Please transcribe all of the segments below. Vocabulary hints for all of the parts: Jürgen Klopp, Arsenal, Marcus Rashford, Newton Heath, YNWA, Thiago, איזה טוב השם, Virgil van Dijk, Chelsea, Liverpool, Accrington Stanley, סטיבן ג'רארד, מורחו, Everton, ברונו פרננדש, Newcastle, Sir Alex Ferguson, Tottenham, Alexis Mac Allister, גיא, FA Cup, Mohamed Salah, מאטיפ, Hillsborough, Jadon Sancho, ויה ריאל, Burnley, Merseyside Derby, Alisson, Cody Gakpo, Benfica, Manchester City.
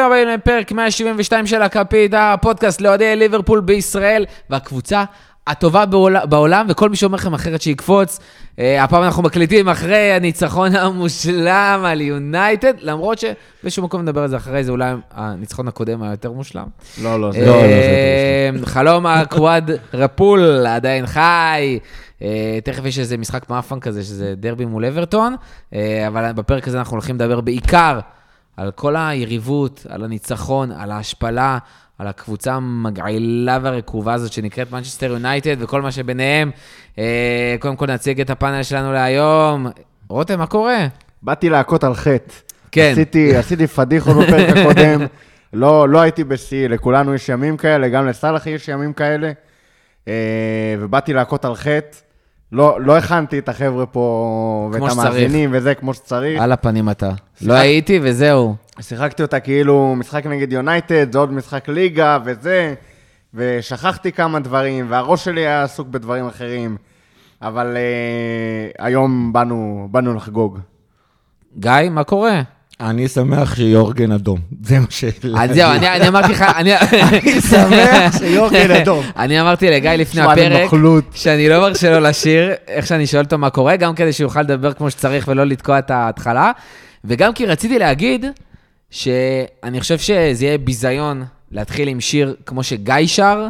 ברוכים הבאים לפרק 172 של הכפית, הפודקאסט לאוהדי ליברפול בישראל והקבוצה הטובה בעולם, וכל מי שאומר לכם אחרת שיקפוץ. הפעם אנחנו מקליטים אחרי הניצחון המושלם על יונייטד, למרות שבשום מקום נדבר על זה אחרי, זה אולי הניצחון הקודם היה יותר מושלם. לא, זה לא מושלם. חלום הקוואדרפול עדיין חי. תכף יש איזה משחק מאפן כזה, שזה דרבי מול אברטון, אבל בפרק הזה אנחנו הולכים לדבר בעיקר על כל היריבות, על הניצחון, על ההשפלה, על הקבוצה המגעילה והרקובה הזאת שנקראת Manchester United וכל מה שביניהם. קודם כל נציג את הפאנל שלנו להיום. רותם, מה קורה? באתי להכות על חטא. כן. עשיתי פדיחון בפרק הקודם. לא הייתי בסי, לכולנו יש ימים כאלה, גם לסלאח יש ימים כאלה. ובאתי להכות על חטא. לא הכנתי את החבר'ה פה ואת המאזינים וזה כמו שצריך. על הפנים אתה. לא הייתי וזהו. שיחקתי אותה כאילו משחק נגד יונייטד, זה עוד משחק ליגה וזה, ושכחתי כמה דברים, והראש שלי היה עסוק בדברים אחרים, אבל היום באנו לחגוג. גיא, מה קורה? אני שמח שיורגן אדום, זה מה שאלה. אז זהו, אני אמרתי לך, אני שמח שיורגן אדום. אני אמרתי לגיא לפני הפרק, שאני לא אומר שלא לשיר, איך שאני שואל אותו מה קורה, גם כדי שיוכל לדבר כמו שצריך ולא לתקוע את ההתחלה, וגם כי רציתי להגיד, שאני חושב שזה יהיה ביזיון להתחיל עם שיר כמו שגיא שר,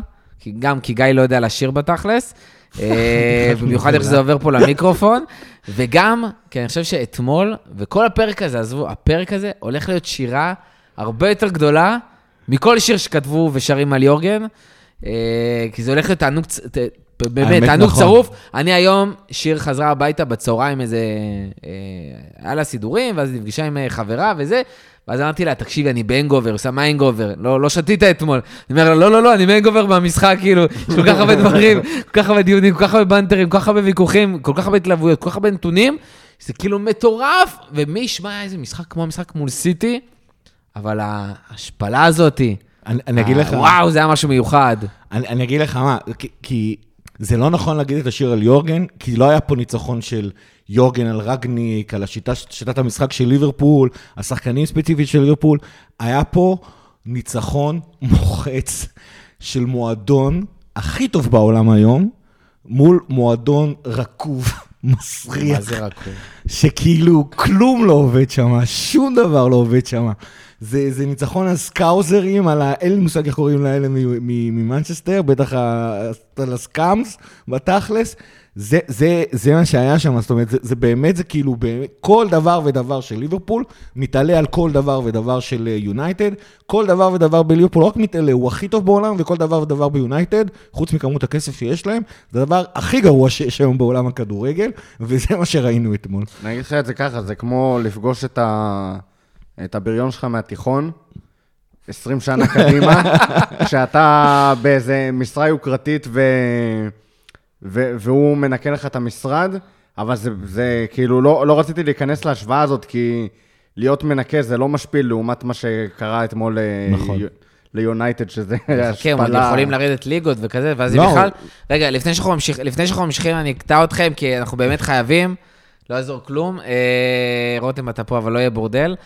גם כי גיא לא יודע לשיר בתכלס, במיוחד איך זה עובר פה למיקרופון, וגם כי אני חושב שאתמול, וכל הפרק הזה, עזבו, הפרק הזה הולך להיות שירה הרבה יותר גדולה מכל שיר שכתבו ושרים על יורגן, כי זה הולך להיות תענוג, באמת תענוג צרוף. אני היום שיר חזרה הביתה בצהריים איזה, על הסידורים, ואז נפגישה עם חברה וזה, ואז אמרתי לה, תקשיבי, אני באנגובר, עושה מה אנגובר? לא שתית אתמול. אני אומר לה, לא, אני באנגובר במשחק, כאילו, יש כל כך הרבה דברים, כל כך הרבה דיונים, כל כך הרבה בנטרים, כל כך הרבה ויכוחים, כל כך הרבה התלבויות, כל כך הרבה נתונים, זה כאילו מטורף, ומי ישמע איזה משחק כמו המשחק מול סיטי, אבל ההשפלה הזאת, אני אגיד לך, וואו, זה היה משהו מיוחד. אני אגיד לך מה, כי זה לא נכון להגיד את השיר על יורגן, כי לא היה פה ניצחון של יורגן על רגניק, על שיטת המשחק של ליברפול, השחקנים ספציפית של ליברפול, היה פה ניצחון מוחץ של מועדון הכי טוב בעולם היום, מול מועדון רקוב, מסריח. מה זה רקוב? שכאילו כלום לא עובד שם, שום דבר לא עובד שם. זה ניצחון הסקאוזרים על האלה, מושג איך קוראים לאלה ממנצ'סטר, בטח על הסקאמס, בתכלס, זה מה שהיה שם, זאת אומרת, זה באמת, זה כאילו, כל דבר ודבר של ליברפול, מתעלה על כל דבר ודבר של יונייטד, כל דבר ודבר בליברפול, רק מתעלה, הוא הכי טוב בעולם, וכל דבר ודבר ביונייטד, חוץ מכמות הכסף שיש להם, זה הדבר הכי גרוע שיש היום בעולם הכדורגל, וזה מה שראינו אתמול. נגיד לך את זה ככה, זה כמו לפגוש את הבריון שלך מהתיכון, 20 שנה קדימה, כשאתה באיזה משרה יוקרתית והוא מנקה לך את המשרד, אבל זה כאילו, לא רציתי להיכנס להשוואה הזאת, כי להיות מנקה זה לא משפיל לעומת מה שקרה אתמול ליונייטד, שזה השפלה. הם יכולים לרדת ליגות וכזה, ואז בכלל, רגע, לפני שאנחנו ממשיכים, אני אקטע אתכם, כי אנחנו באמת חייבים, לא יעזור כלום, רותם אתה פה, אבל לא יהיה בורדל.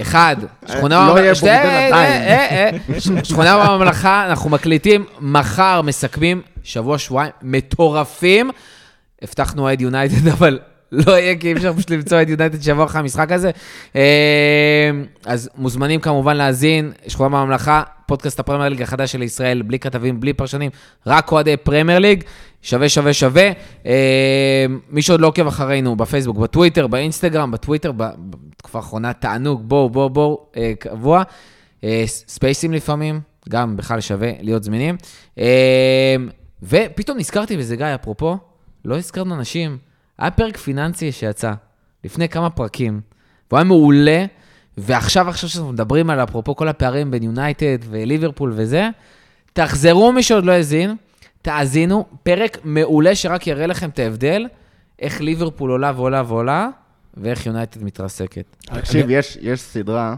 אחד, שכונה בממלכה, אנחנו מקליטים, מחר מסכמים, שבוע שבועיים, מטורפים. הבטחנו עד יונייטד, אבל לא יהיה, כי אם אפשר פשוט למצוא עד יונייטד שבוע אחרי המשחק הזה. אז מוזמנים כמובן להזין, שכונה בממלכה, פודקאסט הפרמייר ליג החדש של ישראל, בלי כתבים, בלי פרשנים, רק אוהדי פרמייר ליג, שווה. מי שעוד לא עוקב אחרינו, בפייסבוק, בטוויטר, באינסטגרם, בטוויטר, בתקופה האחרונה, תענוג, בואו, קבוע. ספייסים לפעמים, גם בכלל שווה להיות זמינים. ופתאום נזכרתי בזה, גיא, אפרופו, לא הזכרנו אנשים, היה פרק פיננסי שיצא, לפני כמה פרקים, והוא היה מעולה, ועכשיו שאנחנו מדברים על אפרופו כל הפערים בין יונייטד וליברפול וזה, תחזרו מי שעוד לא הזין, תאזינו, פרק מעולה שרק יראה לכם את ההבדל, איך ליברפול עולה ועולה ועולה, ואיך יונייטד מתרסקת. תקשיב, יש סדרה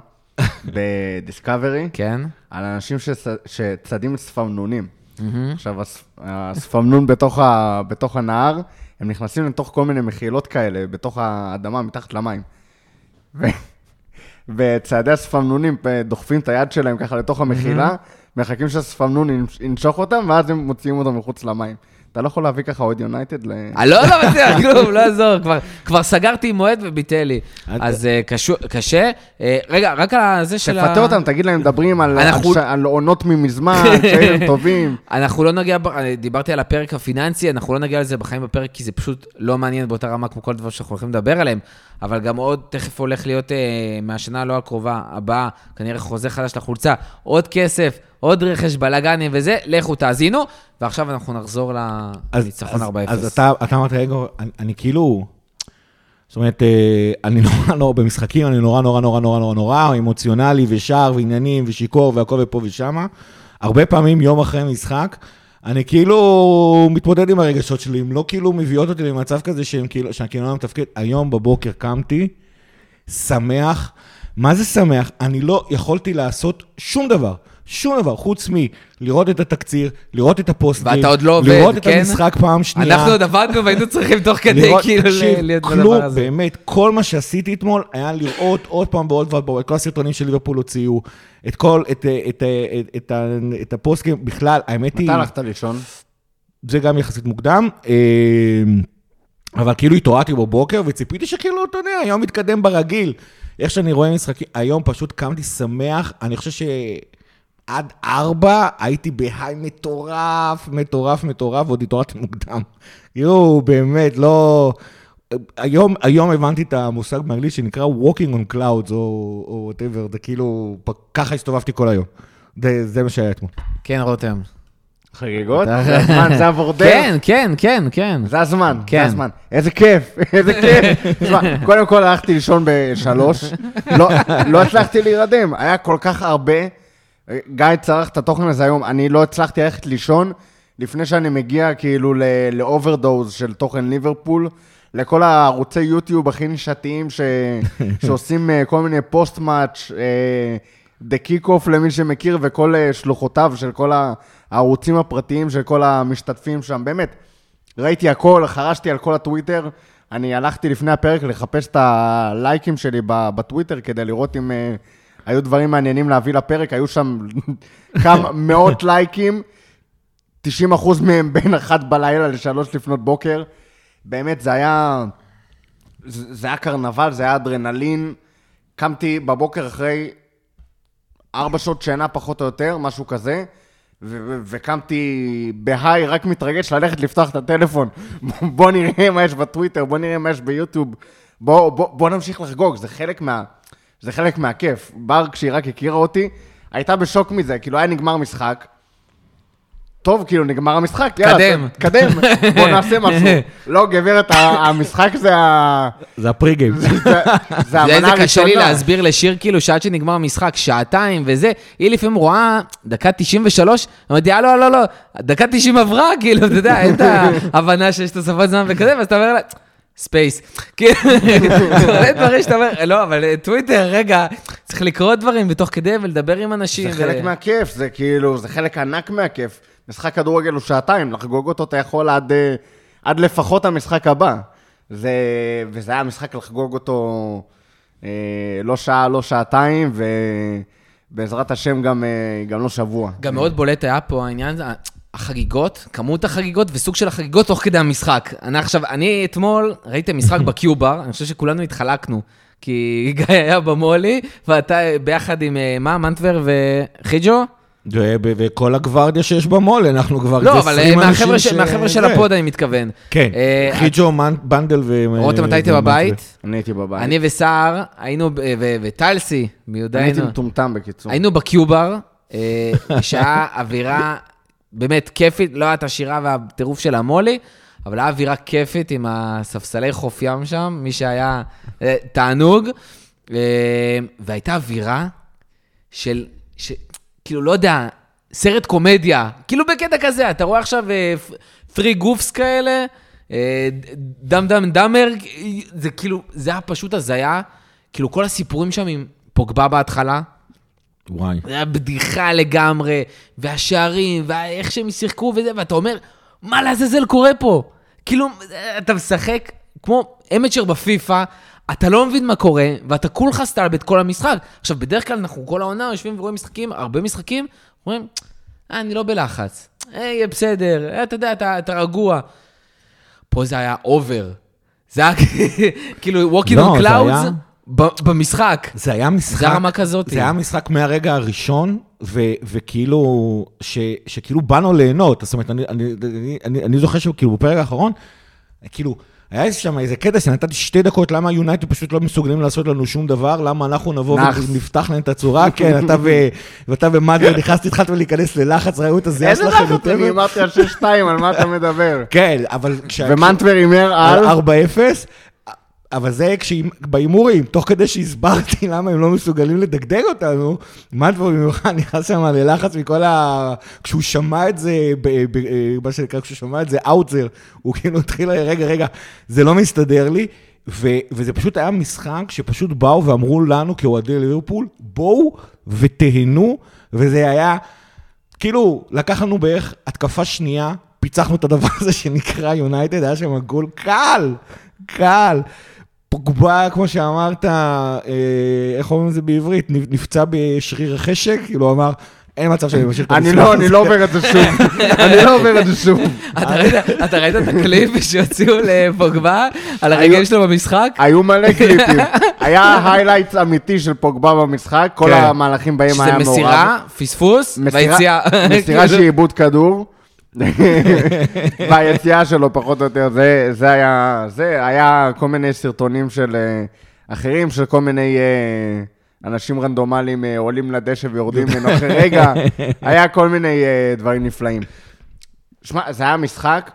בדיסקאברי, על אנשים שצדים ספמנונים. עכשיו, הספמנון בתוך הנהר, הם נכנסים לתוך כל מיני מחילות כאלה, בתוך האדמה, מתחת למים. וצעדי הספמנונים דוחפים את היד שלהם ככה לתוך המחילה, מחכים שהספמנון ינשוך אותם, ואז הם מוציאים אותם מחוץ למים. אתה לא יכול להביא ככה עוד יונייטד ל... לא מציע, כלום, לא עזור, כבר סגרתי מועד וביטה לי. אז קשה. רגע, רק על זה של... תפתה אותם, תגיד להם, מדברים על עונות ממזמן, שהם טובים. אנחנו לא נגיע, דיברתי על הפרק הפיננסי, אנחנו לא נגיע לזה בחיים בפרק, כי זה פשוט לא מעניין באותה רמה כמו כל דבר שאנחנו הולכים לדבר עליהם, אבל גם עוד תכף הולך להיות מהשנה לא הקרובה, הבאה, כנראה חוזה חדש לחולצה, עוד כסף, עוד רכש בלגנים וזה, לכו תאזינו, ועכשיו אנחנו נחזור לניצחון 4-0. אז אתה אמרת, רגע, אני כאילו, זאת אומרת, אני נורא, במשחקים, אני נורא, אמוציונלי ושר ועניינים ושיקור והכל ופה ושמה, הרבה פעמים יום אחרי משחק, אני כאילו מתמודד עם הרגשות שלי, הם לא כאילו מביאות אותי למצב כזה שאני כאילו לא מתפקד, היום בבוקר קמתי, שמח, מה זה שמח? אני לא יכולתי לעשות שום דבר, חוץ מלראות את התקציר, לראות את הפוסטים, לראות את המשחק פעם שנייה. אנחנו עוד עבדנו והיינו צריכים תוך כדי כאילו להיות בדבר הזה. באמת, כל מה שעשיתי אתמול היה לראות עוד פעם ועוד פעם, את כל הסרטונים של ליברפול הוציאו, את הפוסטים בכלל, האמת היא... מתי הלכת לישון? זה גם יחסית מוקדם. אבל כאילו התעוררתי בבוקר וציפיתי שכאילו, אתה יודע, היום מתקדם ברגיל. איך שאני רואה משחקים, היום פשוט קמתי שמח, אני חושב ש... עד 4 הייתי בהיי מטורף, ועוד התעוררתי מוקדם. יואו, באמת, לא... היום הבנתי את המושג באנגלית שנקרא walking on clouds, או whatever, זה כאילו, ככה הסתובבתי כל היום. זה מה שהיה אתמול. כן, רותם. חגיגות? זה הזמן, זה עבורדר? כן. זה הזמן, איזה כיף, קודם כל הלכתי לישון ב-3, לא הצלחתי להירדם, היה כל כך הרבה... גיא צריך את התוכן הזה היום, אני לא הצלחתי ללכת לישון, לפני שאני מגיע כאילו לאוברדוז של תוכן ליברפול, לכל הערוצי יוטיוב הכי נשתיים שעושים כל מיני פוסט-מאץ', דה קיק-אוף למי שמכיר, וכל שלוחותיו של כל הערוצים הפרטיים של כל המשתתפים שם, באמת, ראיתי הכל, חרשתי על כל הטוויטר, אני הלכתי לפני הפרק לחפש את הלייקים שלי בטוויטר, כדי לראות אם... היו דברים מעניינים להביא לפרק, היו שם כמה מאות לייקים, 90% מהם בין 1 בלילה ל-3 לפנות בוקר, באמת זה היה קרנבל, זה היה אדרנלין, קמתי בבוקר אחרי 4 שעות שינה פחות או יותר, משהו כזה, וקמתי בהיי, רק מתרגש ללכת לפתוח את הטלפון, בוא נראה מה יש בטוויטר, בוא נראה מה יש ביוטיוב, בוא נמשיך לחגוג, זה חלק מהכיף. בר, כשהיא רק הכירה אותי, הייתה בשוק מזה, כאילו היה נגמר משחק. טוב, כאילו נגמר המשחק, יאללה. קדם, בוא נעשה משהו. לא, גברת, המשחק זה ה... זה הפריגים. זה איזה קשה לי להסביר לשיר, כאילו, שעד שנגמר המשחק, שעתיים וזה, היא לפעמים רואה, דקה 93, אמרתי, לא, דקה 90 עברה, כאילו, אתה יודע, אין את ההבנה שיש תוספות זמן וכזה, אז אתה אומר לה... ספייס, כן, זה דברים שאתה אומר, לא, אבל טוויטר, רגע, צריך לקרוא דברים בתוך כדי ולדבר עם אנשים. זה חלק מהכיף, זה כאילו, זה חלק ענק מהכיף. משחק כדורגל הוא שעתיים, לחגוג אותו אתה יכול עד לפחות המשחק הבא. וזה היה משחק לחגוג אותו לא שעה, לא שעתיים, ובעזרת השם גם לא שבוע. גם מאוד בולט היה פה העניין הזה, החגיגות, כמות החגיגות וסוג של החגיגות תוך כדי המשחק. אני אתמול ראיתי משחק בקיובר, אני חושב שכולנו התחלקנו, כי גיא היה במולי, ואתה ביחד עם מנטבר וחיג'ו? וכל הגוורדיה שיש במול, אנחנו כבר... לא, אבל מהחבר'ה של הפוד אני מתכוון. כן, חיג'ו, בנדל ו... רותם, אתה הייתי בבית? אני הייתי בבית. אני וסער, היינו, וטיילסי, מיודענו. הייתי מטומטם בקיצור. היינו בקיובר, שעה אווירה... באמת כיפית, לא הייתה השירה והטירוף של המולי, אבל היה אווירה כיפית עם הספסלי חוף ים שם, מי שהיה תענוג, והייתה אווירה של, כאילו לא יודע, סרט קומדיה, כאילו בקטע כזה, אתה רואה עכשיו פרי גופס כאלה, דם דם דמר, זה כאילו, זה היה פשוט הזיה, כאילו כל הסיפורים שם עם פוגבה בהתחלה, וואי. זה היה בדיחה לגמרי, והשערים, ואיך שהם ישחקו וזה, ואתה אומר, מה לעזאזל קורה פה? כאילו, אתה משחק כמו אמג'ר בפיפה, אתה לא מבין מה קורה, ואתה כולך סטלבט כל המשחק. עכשיו, בדרך כלל אנחנו כל העונה יושבים ורואים משחקים, הרבה משחקים, אומרים, אני לא בלחץ. יהיה בסדר, אתה יודע, אתה רגוע. פה זה היה אובר. זה היה כאילו, walking on clouds במשחק. זה היה משחק. זה הרמה כזאת. זה היה משחק מהרגע הראשון, וכאילו, שכאילו באנו ליהנות. זאת אומרת, אני זוכר שכאילו בפרק האחרון, כאילו, היה שם איזה קטע שנתתי 2 דקות, למה יונייטד פשוט לא מסוגלים לעשות לנו שום דבר, למה אנחנו נבוא ונפתח להם את הצורה, כן, ואתה ומדיה נכנסת, התחלת ולהיכנס ללחץ, ראו את הזיעה שלכם. איזה לחץ? אני אמרתי על 6-2, על מה אתה מדבר? כן, אבל... ומנטבר אימר על? 4-0, אבל זה כשבאימורים, תוך כדי שהסברתי למה הם לא מסוגלים לדגדג אותנו, מנטבר במיוחד נכנס שם ללחץ מכל ה... כשהוא שמע את זה, כשהוא שמע את זה, אאוטזר, הוא כאילו התחיל, רגע, זה לא מסתדר לי, וזה פשוט היה משחק שפשוט באו ואמרו לנו כאוהדי ליברפול, בואו ותהנו, וזה היה, כאילו, לקח לנו בערך התקפה שנייה, פיצחנו את הדבר הזה שנקרא יונייטד, היה שם גול קל, פוגבה, כמו שאמרת, איך אומרים את זה בעברית, נפצע בשריר החשק, כאילו אמר, אין מצב שאני משאיר את המשחק. אני לא עובר את זה שוב. אתה ראית את הקליפ שהוציאו לפוגבה על הרגעים שלו במשחק? היו מלא קליפים. היה היילייטס אמיתי של פוגבה במשחק, כל המהלכים בהם היה מעורב. שזה מסירה, פספוס, והיציאה. מסירה שאיבוד כדור. והיציאה שלו פחות או יותר, זה היה כל מיני סרטונים של אחרים, של כל מיני אנשים רנדומליים עולים לדשא ויורדים ממנו אחרי רגע, היה כל מיני דברים נפלאים. שמע, זה היה משחק,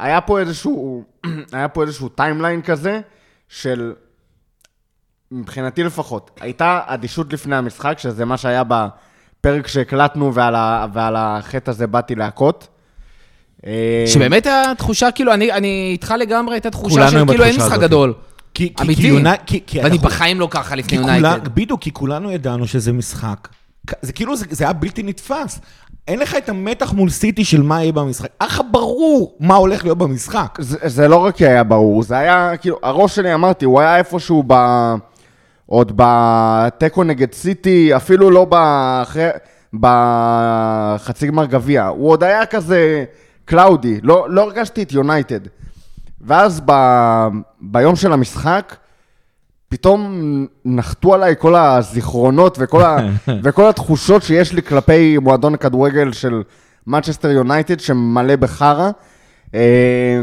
היה פה איזשהו טיימליין כזה, של מבחינתי לפחות, הייתה אדישות לפני המשחק, שזה מה שהיה בה, פרק שהקלטנו, ועל החטא הזה באתי להקות. שבאמת התחושה, כאילו, אני איתך לגמרי, הייתה תחושה של כאילו אין משחק גדול. אמיתי. ואני בחיים לא ככה לפני יונייטד. בידו, כי כולנו ידענו שזה משחק. זה כאילו, זה היה בלתי נתפס. אין לך את המתח מול סיטי של מה יהיה במשחק. אך ברור מה הולך להיות במשחק. זה לא רק היה ברור, זה היה, כאילו, הראש שלי אמרתי, הוא היה איפשהו ב... עוד בטקו נגד סיטי, אפילו לא בחצי גמר גביע. הוא עוד היה כזה קלאודי, לא הרגשתי את יונייטד. ואז ביום של המשחק, פתאום נחתו עליי כל הזיכרונות וכל התחושות שיש לי כלפי מועדון הכדורגל של Manchester United, שמלא בחרה,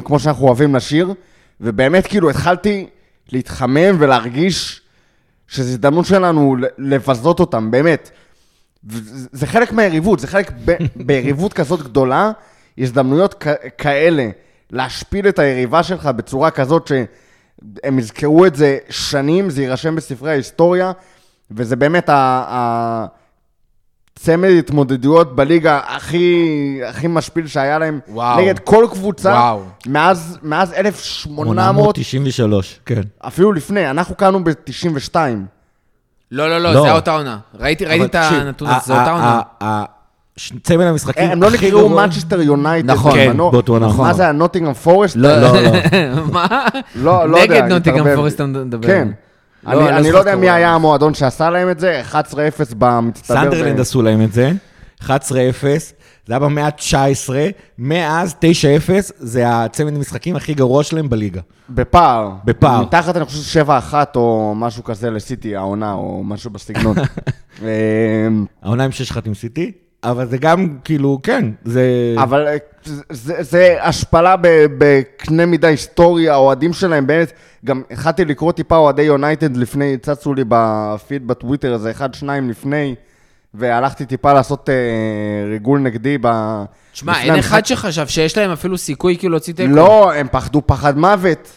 כמו שאנחנו אוהבים לשיר. ובאמת כאילו התחלתי להתחמם ולהרגיש... שזו הזדמנות שלנו לבזות אותם, באמת. זה חלק מהיריבות, זה חלק ביריבות כזאת גדולה, הזדמנויות כאלה, להשפיל את היריבה שלך בצורה כזאת, שהם יזכרו את זה שנים, זה יירשם בספרי ההיסטוריה, וזה באמת צמד התמודדויות בליגה הכי משפיל שהיה להם, נגד כל קבוצה, מאז 1893, כן. אפילו לפני, אנחנו קנו ב-92. לא, זה אותה עונה. ראיתי את הנתון, זה אותה עונה. צמד המשחקים... הם לא נקראו מנצ'סטר יונייטד. נכון. מה זה היה, נוטינגהאם פורסט? לא. מה? נגד נוטינגהאם פורסט אתה מדבר. כן. אני לא יודע מי היה המועדון שעשה להם את זה, 11-0 במצטבר. סנדרלנד עשו להם את זה, 11-0, זה היה במאה ה-19, מאז 9-0, זה הצמד המשחקים הכי גרוע שלהם בליגה. בפער. מתחת אני חושב 7-1 או משהו כזה לסיטי, העונה או משהו בסגנון. העונה עם 6-1 עם סיטי, אבל זה גם כאילו, כן, זה... אבל זה השפלה בקנה מידה היסטוריה, האוהדים שלהם באמת, גם החלטתי לקרוא טיפה אוהדי יונייטד לפני, צצו לי בפיד בטוויטר, זה 1-2 לפני, והלכתי טיפה לעשות ריגול נגדי. תשמע, אין אחד שחשב שיש להם אפילו סיכוי כאילו להוציא תיקו. לא, הם פחדו פחד מוות.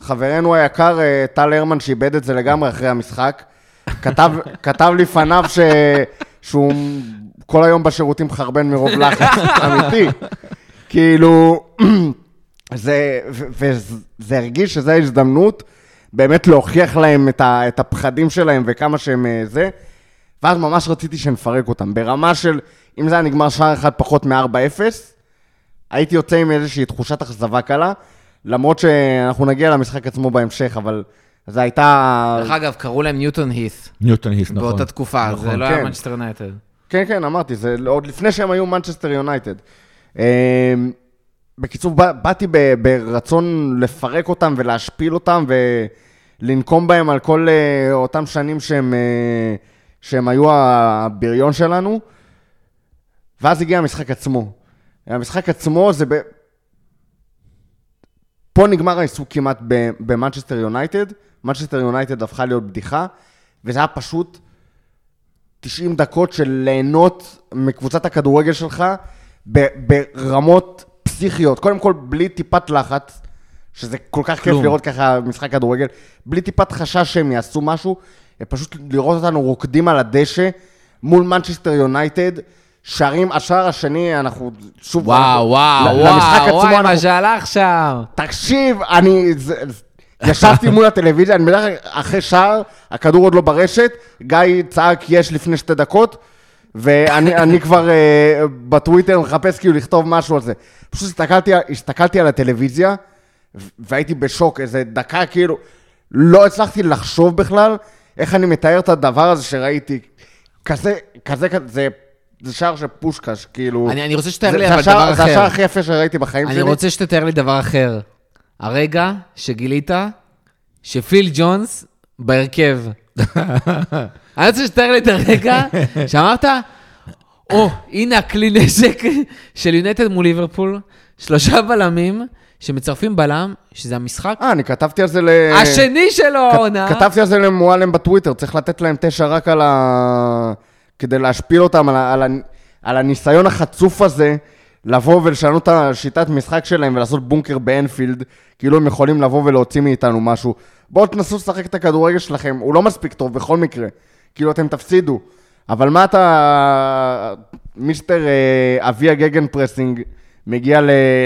חברנו היקר, טל הרמן, שאיבד את זה לגמרי אחרי המשחק, כתב לפניו שהוא... כל היום בשירותים חרבן מרוב לחץ, אמיתי. כאילו, זה הרגיש שזו ההזדמנות, באמת להוכיח להם את הפחדים שלהם וכמה שהם זה, ואז ממש רציתי שנפרק אותם. ברמה של, אם זה היה נגמר שער אחד פחות מ-4-0, הייתי יוצא עם איזושהי תחושת אכזבה קלה, למרות שאנחנו נגיע למשחק עצמו בהמשך, אבל זה הייתה... דרך אגב, קראו להם ניוטון הית'. ניוטון הית', נכון. באותה תקופה, נכון. זה לא כן. היה מנצ'סטר יונייטד. כן, כן, אמרתי, זה עוד לפני שהם היו מנצ'סטר יונייטד. בקיצור, באתי ברצון לפרק אותם ולהשפיל אותם ולנקום בהם על כל אותם שנים שהם היו הבריון שלנו. ואז הגיע המשחק עצמו. המשחק עצמו זה... פה נגמר העיסוק כמעט במנצ'סטר יונייטד. מנצ'סטר יונייטד הפכה להיות בדיחה, וזה היה פשוט 90 דקות של ליהנות מקבוצת הכדורגל שלך ברמות פסיכיות. קודם כל, בלי טיפת לחץ, שזה כל כך כיף לראות ככה משחק כדורגל, בלי טיפת חשש שהם יעשו משהו, פשוט לראות אותנו רוקדים על הדשא מול מנצ'סטר יונייטד, שערים, השער השני, אנחנו שוב... וואו, וואו, וואו, וואי, מה שהלך שם. תקשיב, אני ישבתי מול הטלוויזיה, אני בדרך אחרי שער, הכדור עוד לא ברשת, גיא צעק יש לפני 2 דקות, ואני כבר בטוויטר מחפש כאילו לכתוב משהו על זה. פשוט הסתכלתי על הטלוויזיה, והייתי בשוק, איזה דקה כאילו, לא הצלחתי לחשוב בכלל, איך אני מתאר את הדבר הזה שראיתי. כזה... זה שער שפושקש, כאילו... אני רוצה שתתאר לי אבל דבר אחר. זה השער הכי יפה שראיתי בחיים שלי. אני רוצה שתתאר לי דבר אחר. הרגע שגילית שפיל ג'ונס בהרכב. אני רוצה שתתאר לי את הרגע שאמרת, הנה הכלי נשק של יונייטד מול ליברפול, 3 בלמים שמצרפים בלם, שזה המשחק. אני כתבתי על זה השני שלו, העונה. כתבתי על זה למועלם בטוויטר, צריך לתת להם 9 רק על ה... כדי להשפיל אותם על הניסיון החצוף הזה, לבוא ולשנות את השיטת משחק שלהם, ולעשות בונקר באנפילד, כאילו הם יכולים לבוא ולהוציא מאיתנו משהו. בואו תנסו לשחק את הכדורגל שלכם, הוא לא מספיק טוב בכל מקרה, כאילו אתם תפסידו. אבל מה אתה, מיסטר אבי הגגן פרסינג, מגיע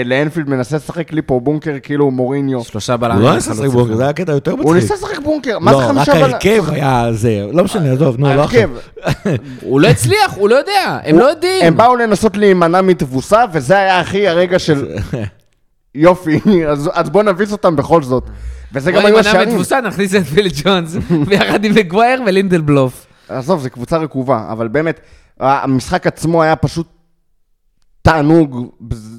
לאנפילד, מנסה לשחק לי פה בונקר, כאילו מוריניו. 3 בלמים. הוא לא ניסה לשחק בונקר, זה היה קטע יותר מצחיק. הוא ניסה לשחק בונקר, מה זה 5 בלמים? לא, רק הרכב היה זה, לא משנה, עזוב, נו, לא עכשיו. הוא לא הצליח, הוא לא יודע, הם לא יודעים. הם באו לנסות להימנע מתבוסה, וזה היה הכי הרגע של יופי, אז בואו נביס אותם בכל זאת. וזה גם היו השערים. בואו נמנע מתבוסה, נכניס את פיל ג'ונס, ביחד עם מגווייר ולינדלבלוף. עזוב, זו קבוצה רקובה, אבל באמת המשחק עצמו היה פשוט תענוג,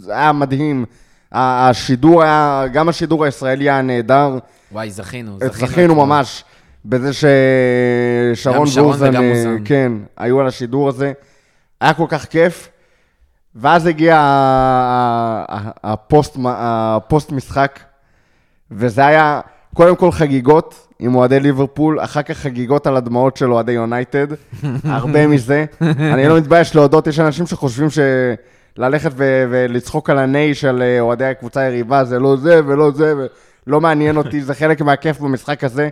היה מדהים, השידור היה, גם השידור הישראלי היה נהדר. וואי, זכינו ממש, בזה ששרון גורזן, כן, היו על השידור הזה, היה כל כך כיף, ואז הגיע הפוסט משחק, וזה היה קודם כל חגיגות, עם מועדי ליברפול, אחר כך חגיגות על הדמעות של מועדי יונייטד, הרבה מזה. אני לא מתבייש להודות, יש אנשים שחושבים שללכת ולצחוק על הני של מועדי הקבוצה היריבה, זה לא זה ולא זה, לא מעניין אותי, זה חלק מהכיף במשחק הזה.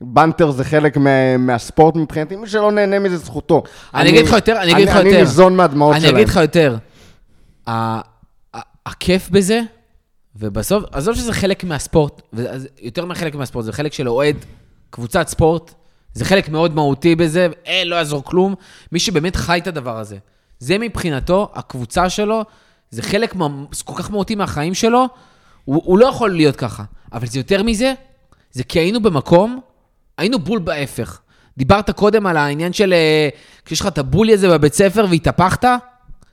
בנטר זה חלק מהספורט מבחינתי, מי שלא נהנה מזה זכותו. אני אגיד לך יותר, אני ניזון מהדמעות שלהם. אני אגיד לך יותר, הכיף בזה, ובסוף, עזוב שזה חלק מהספורט, יותר מהחלק מהספורט, זה חלק של אוהד, קבוצת ספורט, זה חלק מאוד מהותי בזה, לא יעזור כלום, מי שבאמת חי את הדבר הזה. זה מבחינתו, הקבוצה שלו, זה חלק כל כך מהותי מהחיים שלו, הוא לא יכול להיות ככה, אבל זה יותר מזה, זה כי היינו במקום, היינו בול בהפך. דיברת קודם על העניין של, כשיש לך את הבולי הזה בבית ספר והתהפכת,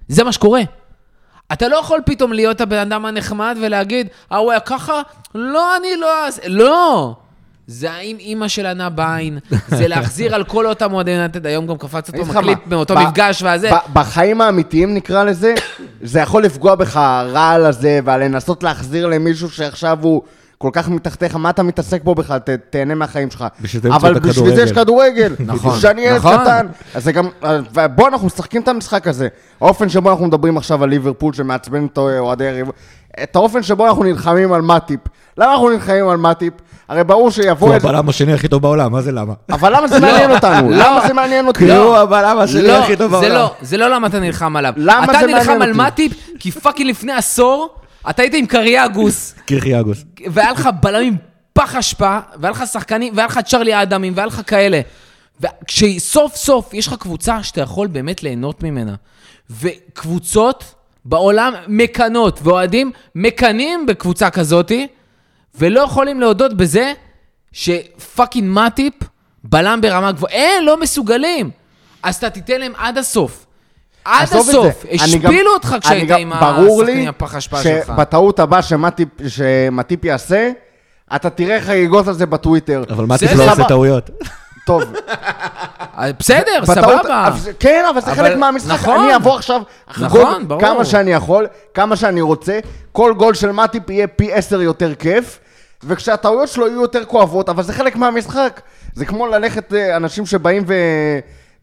זה מה שקורה. אתה לא יכול פתאום להיות הבן אדם הנחמד ולהגיד, הוא היה ככה, לא, אני לא... לא! זה האם אימא של ענה בעין, זה להחזיר על כל אותם מועדי יונייטד, היום גם קפץ אותו מקליט מאותו מפגש והזה. בחיים האמיתיים נקרא לזה, זה יכול לפגוע בך הרע על הזה, ועל לנסות להחזיר למישהו שעכשיו הוא כל כך מתחתיך, מה אתה מתעסק בו בכלל, תהנה מהחיים שלך. אבל בשביל זה יש כדורגל. נכון. שאני ילד קטן. אז זה גם, בואו אנחנו משחקים את המשחק הזה. האופן שבו אנחנו מדברים עכשיו על ליברפול, שמעצבן את אוהדי ליברפול. את האופן שבו אנחנו נלחמים על מאטיפ. למה אנחנו נלחמים על מאטיפ? הרי ברור שיבוא... הוא הבלם השני הכי טוב בעולם, מה זה למה? אבל למה זה מעניין אותנו? למה זה מעניין אותנו? הוא הבלם השני הכי טוב בעולם. זה לא למה אתה נלחם עליו. אתה נלחם על מאטיפ כי פאקינג לפני עשור אתה היית עם קריאגוס, והיה לך בלמים פח השפעה, והיה לך שחקנים, והיה לך צ'רלי האדמים, והיה לך כאלה. וכשסוף סוף יש לך קבוצה שאתה יכול באמת ליהנות ממנה. וקבוצות בעולם מקנות, ואוהדים מקנים בקבוצה כזאת, ולא יכולים להודות בזה שפאקינג מאטיפ בלם ברמה גבוהה. לא מסוגלים. אז אתה תיתן להם עד הסוף. עד הסוף. השפילו אותך כשהיית עם השחקנים הפח השפעה שלך. שבטעות הבאה שמטיפ יעשה, אתה תראה חגיגות על זה בטוויטר. אבל מאטיפ לא עושה טעויות. טוב. בסדר, סבבה. כן, אבל זה חלק מהמשחק. אני אבוא עכשיו כמה שאני יכול, כמה שאני רוצה. כל גול של מאטיפ יהיה פי 10 יותר כיף. וכשהטעויות שלו יהיו יותר כואבות, אבל זה חלק מהמשחק. זה כמו ללכת אנשים שבאים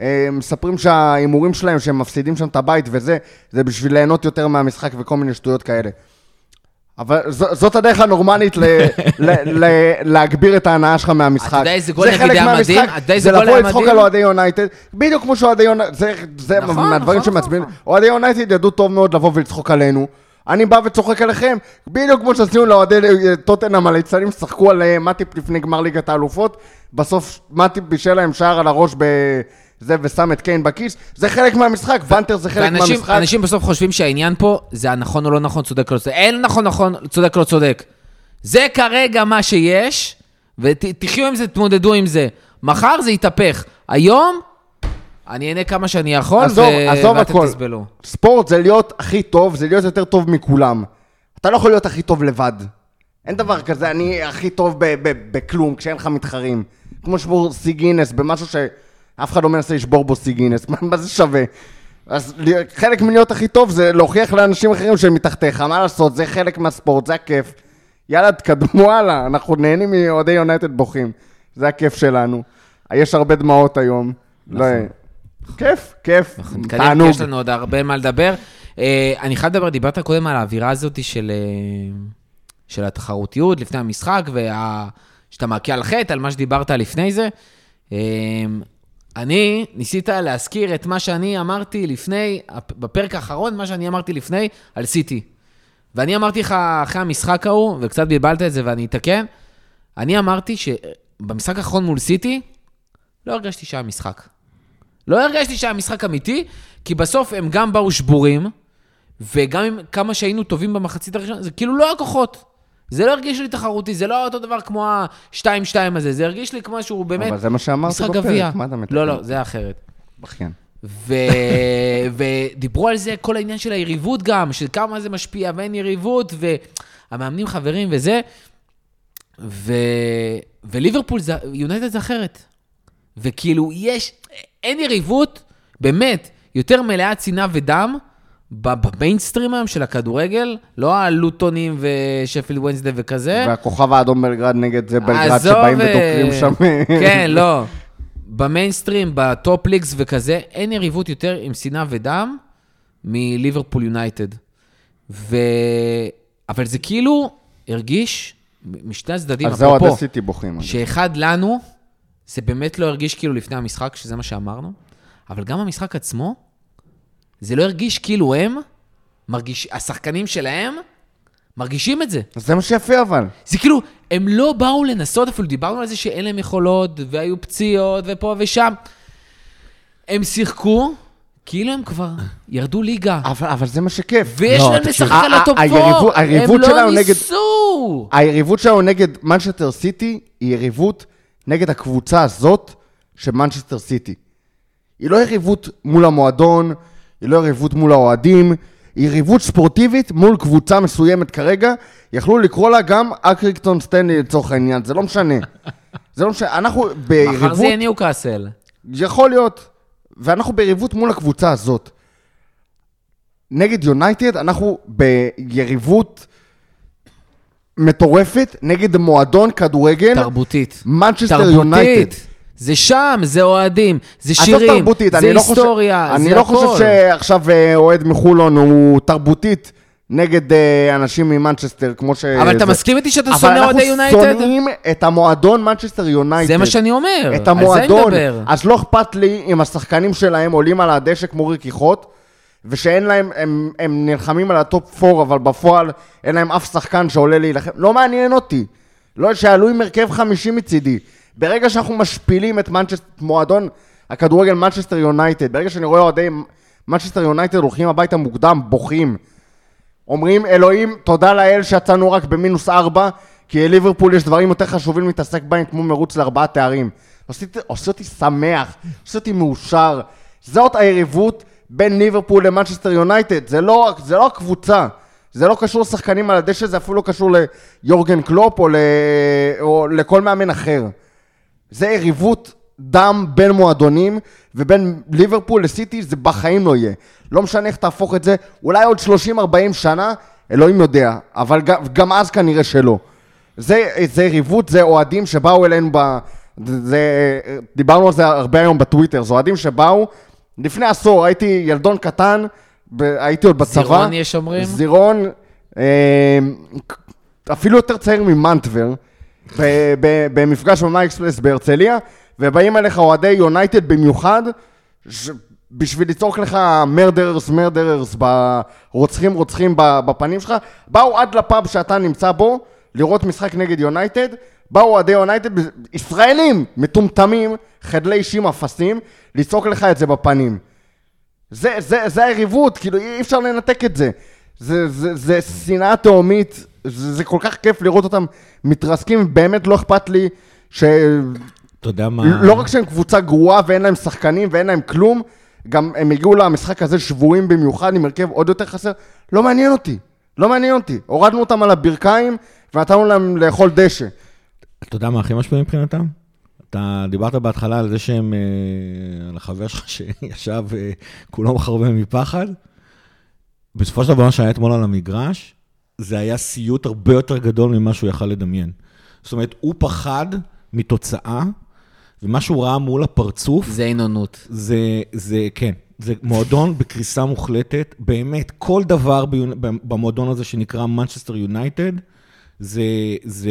ומספרים שהאימורים שלהם, שהם מפסידים שם את הבית וזה, זה בשביל ליהנות יותר מהמשחק וכל מיני שטויות כאלה. אבל זאת הדרך הנורמלית להגביר את ההנאה שלך מהמשחק. זה חלק מהמשחק, זה לבוא לצחוק על אוהדי יונייטד, בדיוק כמו שאוהדי יונייטד, זה מהדברים שמצביעים, אוהדי יונייטד ידעו טוב מאוד לבוא ולצחוק עלינו, אני בא וצוחק עליכם, בדיוק כמו שעשינו לאוהדי טוטנהאם, הליצנים שחקו על מאטיפ לפני גמר ליגת האלופות, בסוף מאטיפ בישל להם שער על הראש בזה ושם את קיין בכיס, זה חלק מהמשחק, בנטר זה חלק מהמשחק. אנשים בסוף חושבים שהעניין פה, זה הנכון או לא נכון, צודק או לא צודק, אין נכון, צודק או לא צודק. זה כרגע מה שיש, ותחיו עם זה, תמודדו עם זה. מחר זה יתהפך, היום אני אענה כמה שאני יכול, ואתם תסבלו. ספורט זה להיות הכי טוב, זה להיות יותר טוב מכולם. אתה לא יכול להיות הכי טוב לבד. אין דבר כזה, אני הכי טוב בכלום, כשאין לך מתחרים. כמו שבור סיגינס, במשהו שאף אחד לא מנסה לשבור בו סיגינס. מה זה שווה? אז חלק מלהיות הכי טוב זה להוכיח לאנשים אחרים שהם מתחתיך. מה לעשות? זה חלק מהספורט, זה הכיף. יאללה, תקדמו הלאה. אנחנו נהנים מאוהדי יונייטד בוכים. זה הכיף שלנו. יש הרבה דמעות היום. לא כיף, כיף, תענוג. יש לנו עוד הרבה מה לדבר. אני חייב לדבר, דיברת קודם על האווירה הזאת של התחרותיות לפני המשחק, שאתה מעקה על חטא, על מה שדיברת לפני זה. אני ניסית להזכיר את מה שאני אמרתי לפני, בפרק האחרון, מה שאני אמרתי לפני, על סיטי. ואני אמרתי לך אחרי המשחק ההוא, וקצת ביבלת את זה ואני אתקן, אני אמרתי שבמשחק האחרון מול סיטי, לא הרגשתי שהיה משחק. לא הרגשתי שהמשחק אמיתי, כי בסוף הם גם באו שבורים, וגם עם כמה שהיינו טובים במחצית הראשונה, זה כאילו לא הכוחות. זה לא הרגיש לי תחרותי, זה לא אותו דבר כמו ה-2-2 הזה, זה הרגיש לי כמו שהוא באמת משחק גביע. אבל זה מה שאמרתי בפרק, מה אתה מתקן? לא, לא, זה אחרת. בכיין. ודיברו על זה, כל העניין של היריבות גם, של כמה זה משפיע, ואין יריבות, והמאמנים חברים וזה, וליברפול, יונייטד זה אחרת. וכאילו יש אין יריבות, באמת, יותר מלאה צינה ודם, במיינסטרים היום של הכדורגל, לא הלוטונים ושפיל ווינסדה וכזה. והכוכב האדום בלגרד נגד זה בלגרד שבאים ותוקרים שם. כן, לא. במיינסטרים, בטופ ליקס וכזה, אין יריבות יותר עם צינה ודם מליברפול יונייטד. אבל זה כאילו הרגיש, משני הצדדים, אז זהו, עד עשיתי בוכים. שאחד לנו זה באמת לא הרגיש כאילו לפני המשחק, שזה מה שאמרנו, אבל גם המשחק עצמו, זה לא הרגיש כאילו הם, השחקנים שלהם, מרגישים את זה. זה מה שיפה אבל. זה כאילו, הם לא באו לנסות, אפילו דיברנו על זה שאין להם יכולות, והיו פציעות, ופה ושם. הם שיחקו, כאילו הם כבר ירדו ליגה. אבל זה מה שכיף. ויש להם לשחק על הטופו, הם לא ניסו. היריבות שלנו נגד מנצ'סטר סיטי, היא יריבות, נגד הקבוצה הזאת של מנצ'סטר סיטי. היא לא יריבות מול המועדון, היא לא יריבות מול האוהדים, היא יריבות ספורטיבית מול קבוצה מסוימת כרגע, יכלו לקרוא לה גם אקריקטון סטנלי לצורך העניין, זה לא משנה. זה לא משנה, אנחנו ביריבות מחר זה ניוקאסל. יכול להיות, ואנחנו ביריבות מול הקבוצה הזאת. נגד יונייטד אנחנו ביריבות מטורפת נגד מועדון כדורגל תרבותית. מנצ'סטר יונייטד. זה שם, זה אוהדים, זה שירים, זה היסטוריה, זה הכל. אני לא חושב שעכשיו אוהד מחולון הוא תרבותית נגד אנשים ממנצ'סטר, כמו ש... אבל אתה מסכים איתי שאתה שונא אוהדי יונייטד? אבל אנחנו שונאים את המועדון מנצ'סטר יונייטד. זה מה שאני אומר, על זה אני מדבר. אז לא אכפת לי אם השחקנים שלהם עולים על הדשא כמו רכיחות, ושאין להם, הם נלחמים על הטופ 4, אבל בפועל אין להם אף שחקן שעולה להילחם. לא מעניין אותי. לא שעלו עם מרכב 50 מצידי. ברגע שאנחנו משפילים את מועדון הכדורגל מנצ'סטר יונייטד, ברגע שאני רואה אוהדי מנצ'סטר יונייטד הולכים הביתה מוקדם, בוכים. אומרים, אלוהים, תודה לאל שיצאנו רק במינוס 4, כי ליברפול יש דברים יותר חשובים להתעסק בהם, כמו מרוץ לארבעה תארים. עושה אותי שמח, עושה אותי מאושר. זאת היריבות בין ליברפול למנצ'סטר יונייטד. זה לא הקבוצה. זה לא קשור לשחקנים על הדשא, זה אפילו לא קשור ליורגן קלופ או לכל מאמן אחר. זה יריבות דם בין מועדונים, ובין ליברפול לסיטי זה בחיים לא יהיה. לא משנה איך תהפוך את זה, אולי עוד 30-40 שנה, אלוהים יודע, אבל גם אז כנראה שלא. זה יריבות, זה אוהדים שבאו אלינו, דיברנו על זה הרבה היום בטוויטר, זה אוהדים שבאו, לפני עשור הייתי ילדון קטן, הייתי עוד בצבא. זירון יש אומרים? זירון, אפילו יותר צעיר ממנטבר, במפגש במייקספלס בהרצליה, ובאים אליך אוהדי יונייטד במיוחד, בשביל לצורך לך מרדררס, רוצחים בפנים שלך, באו עד לפאב שאתה נמצא בו, לראות משחק נגד יונייטד, באו אוהדי יונייטד, ישראלים מטומטמים, חדלי אישים אפסים, לצעוק לך את זה בפנים. זה היריבות, כאילו אי אפשר לנתק את זה. זה שנאה תאומית, זה כל כך כיף לראות אותם מתרסקים, באמת לא אכפת לי ש... אתה יודע מה... לא רק שהם קבוצה גרועה ואין להם שחקנים ואין להם כלום, גם הם הגיעו למשחק הזה שבועים במיוחד, עם הרכב עוד יותר חסר, לא מעניין אותי. הורדנו אותם על הברכיים ונתנו להם לאכול דשא. אתה יודע מה הכי משפיע מבחינתם? אתה דיברת בהתחלה על זה שהם, על החבר שלך שישב כולם חרבה מפחד. בסופו של דבר שהיה אתמול על המגרש, זה היה סיוט הרבה יותר גדול ממה שהוא יכל לדמיין. זאת אומרת, הוא פחד מתוצאה, ומה שהוא ראה מול הפרצוף... זה אינונות. זה כן. זה מועדון בקריסה מוחלטת, באמת, כל דבר במועדון הזה שנקרא Manchester United, זה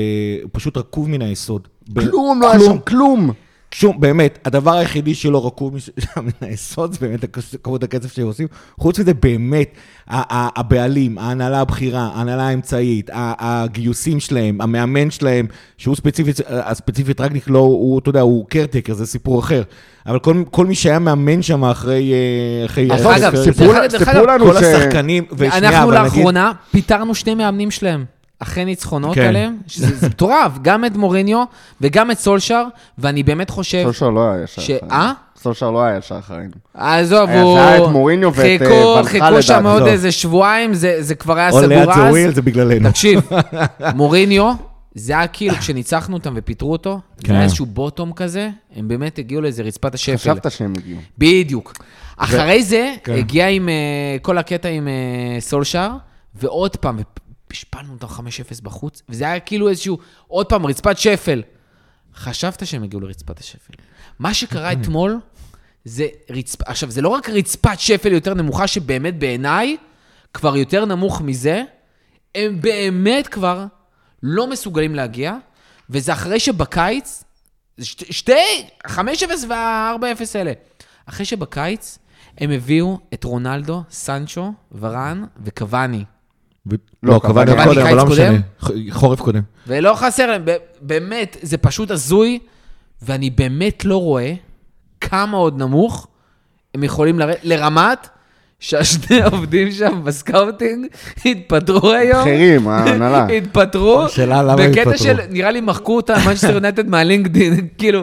פשוט רכוב מן היסוד. כלום, לא היה כלום. שום, באמת, הדבר היחידי שלא רכוב מן היסוד, זה באמת כמות הקצב שהם עושים. חוץ מזה, באמת, הבעלים, ההנהלה הבכירה, ההנהלה האמצעית, הגיוסים שלהם, המאמן שלהם, שהוא ספציפית רק נקלו, הוא, אתה יודע, הוא קרטקר, זה סיפור אחר. אבל כל מי שהיה מאמן שם אחרי... אגב, סיפרו לנו כל השחקנים... אנחנו לאחרונה פיתרנו שני מאמנים שלהם. אחרי ניצחונות עליהם, שזה מטורף, גם את מוריניו וגם את סולשר, ואני באמת חושב... סולשר לא היה ישר אחרינו. סולשר לא היה ישר אחרינו. עזוב, הוא... היה את מוריניו ואת ולחל לדעת. חיכו שם עוד איזה שבועיים, זה כבר היה סגור אז. עולה את זה וויל, זה בגללנו. תקשיב, מוריניו, זה היה כאילו כשניצחנו אותם ופיתרו אותו, זה היה איזשהו בוטום כזה, הם באמת הגיעו לאיזה רצפת השפל. חשבת שהם הגיעו. בדיוק. אחרי זה, הגיע עם כל הקטע עם סולשר, ועוד פעם השפלנו אותם 5-0 בחוץ, וזה היה כאילו איזשהו, עוד פעם, רצפת שפל. חשבת שהם הגיעו לרצפת השפל. מה שקרה אתמול, זה רצפת, עכשיו, זה לא רק רצפת שפל יותר נמוכה, שבאמת בעיניי, כבר יותר נמוך מזה, הם באמת כבר לא מסוגלים להגיע, וזה אחרי שבקיץ, 5-0 ו-4-0 אלה, אחרי שבקיץ, הם הביאו את רונלדו, סנצ'ו, ורן וקוואני. לא, קוואני קודם, אבל לא משנה, חורף קודם. ולא חסר להם, באמת, זה פשוט הזוי, ואני באמת לא רואה כמה עוד נמוך הם יכולים לרמת שהשני עובדים שם בסקאוטינג התפטרו היום. בכירים, הנהלה. התפטרו. השאלה למה התפטרו. בקטע של, נראה לי, מחקו אותם, מנצ'סטר יונייטד מהלינקדין, כאילו,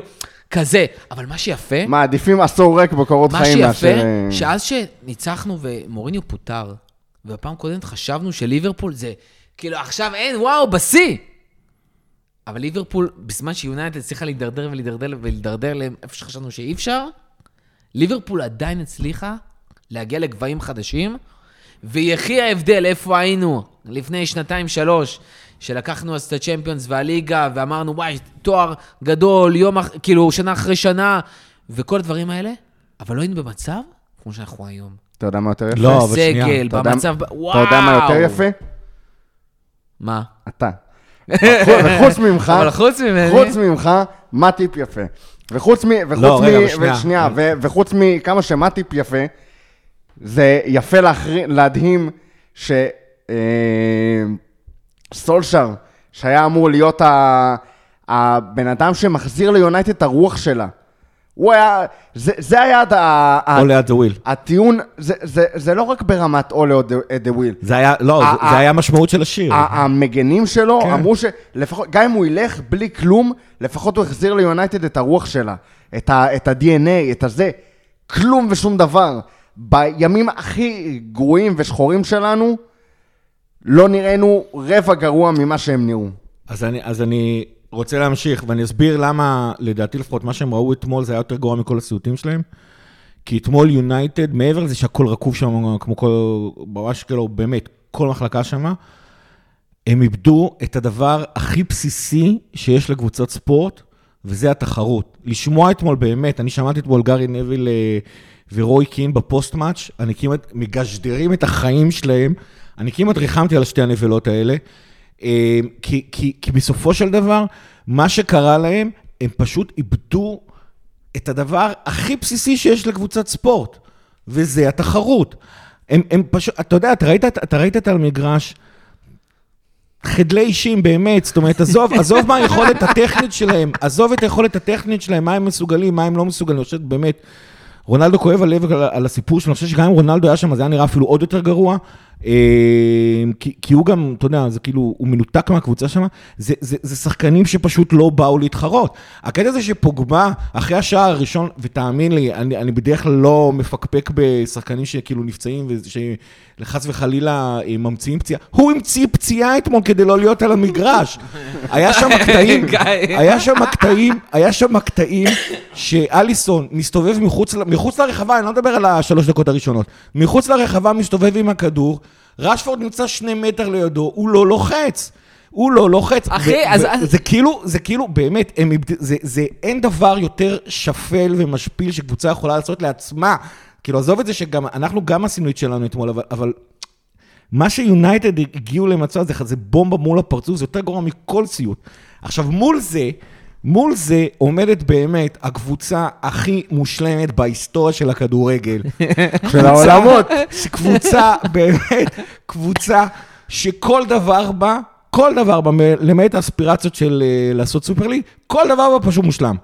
כזה. אבל מה שיפה... מעדיפים עשור רק בקורות חיים. מה שיפה, שאז שניצחנו ומוריניו פוטר, והפעם קודמת חשבנו שליברפול זה, כאילו עכשיו אין, וואו, בסי. אבל ליברפול, בזמן שיונייטד הצליחה להידרדר לאיפה שחשבנו שאי אפשר, ליברפול עדיין הצליחה להגיע לגבהים חדשים, ויחי ההבדל איפה היינו לפני 2-3, שלקחנו אז את הצ'מפיונס והליגה, ואמרנו, וואי, תואר גדול, יום, כאילו שנה אחרי שנה, וכל הדברים האלה, אבל לא היינו במצב כמו שאנחנו היום. אתה יודע מה יותר יפה? לא, אבל שנייה. בסגל, במצב... וואו! אתה יודע מה יותר יפה? מה? אתה. וחוץ ממך, מה טיפ יפה? וחוץ מכמה שמה טיפ יפה, זה יפה להדהים שסולשר, שהיה אמור להיות הבן אדם שמחזיר ליונייטד את הרוח שלה, הוא היה, זה היה אולי את הוויל. הטיעון, זה לא רק ברמת אולי את הוויל. זה היה, לא, זה היה המשמעות של השיר. המגנים שלו אמרו שלפחות, גם אם הוא ילך בלי כלום, לפחות הוא החזיר ליונייטד את הרוח שלה, את ה-DNA, את הזה, כלום ושום דבר. בימים הכי גרועים ושחורים שלנו, לא נראינו רבע גרוע ממה שהם נראו. אז אני רוצה להמשיך, ואני אסביר למה, לדעתי לפחות, מה שהם ראו אתמול, זה היה יותר גרוע מכל הסיוטים שלהם, כי אתמול יונייטד, מעבר לזה שהכל רקוב שם, כמו כל, בראש שלו, באמת, כל מחלקה שם, הם איבדו את הדבר הכי בסיסי שיש לקבוצת ספורט, וזה התחרות. לשמוע אתמול באמת, אני שמעתי אתמול גארי נביל ורוי קין בפוסט-מאץ', אני כמעט מגשדרים את החיים שלהם, אני כמעט ריחמתי על שתי הנבלות האלה, כי בסופו של דבר, מה שקרה להם, הם פשוט איבדו את הדבר הכי בסיסי שיש לקבוצת ספורט, וזה התחרות. הם פשוט, אתה יודע, אתה ראית את המגרש, חדלי אישים באמת, זאת אומרת, עזוב מה היכולת הטכנית שלהם, עזוב את היכולת הטכנית שלהם, מה הם מסוגלים, מה הם לא מסוגלים, אני חושב באמת, רונלדו כואב הלב על הסיפור שלו, אני חושב שגם אם רונלדו היה שם, זה היה נראה אפילו עוד יותר גרוע, כי הוא גם, אתה יודע, זה כאילו, הוא מנותק מהקבוצה שם, זה שחקנים שפשוט לא באו להתחרות. הקטע הזה שפוגבה, אחרי השער הראשון, ותאמין לי, אני בדרך כלל לא מפקפק בשחקנים שכאילו נפצעים, ושלחס וחלילה ממציאים פציעה, הוא המציא פציעה אתמול כדי לא להיות על המגרש. היה שם מקטעים, שאליסון מסתובב מחוץ לרחבה, אני לא מדבר על השלוש דקות הראשונות, מחוץ לרחבה מסתובב עם הכדור, רשפורד נמצא 2 מטר לידו, הוא לא לוחץ, אחי, אז... זה כאילו, באמת, זה אין דבר יותר שפל ומשפיל שקבוצה יכולה לעשות לעצמה, כאילו, עזוב את זה שגם, אנחנו גם עשינו את שלנו אתמול, אבל מה שיונייטד הגיעו למצוא, זה בומבה מול הפרצוף, זה יותר גרוע מכל סיוט. עכשיו, מול זה עומדת באמת הקבוצה הכי מושלמת בהיסטוריה של הכדורגל. של העולמות. קבוצה באמת, קבוצה שכל דבר בה, למעט האספירציות של לעשות סופר ליג, כל דבר בה פשוט מושלם.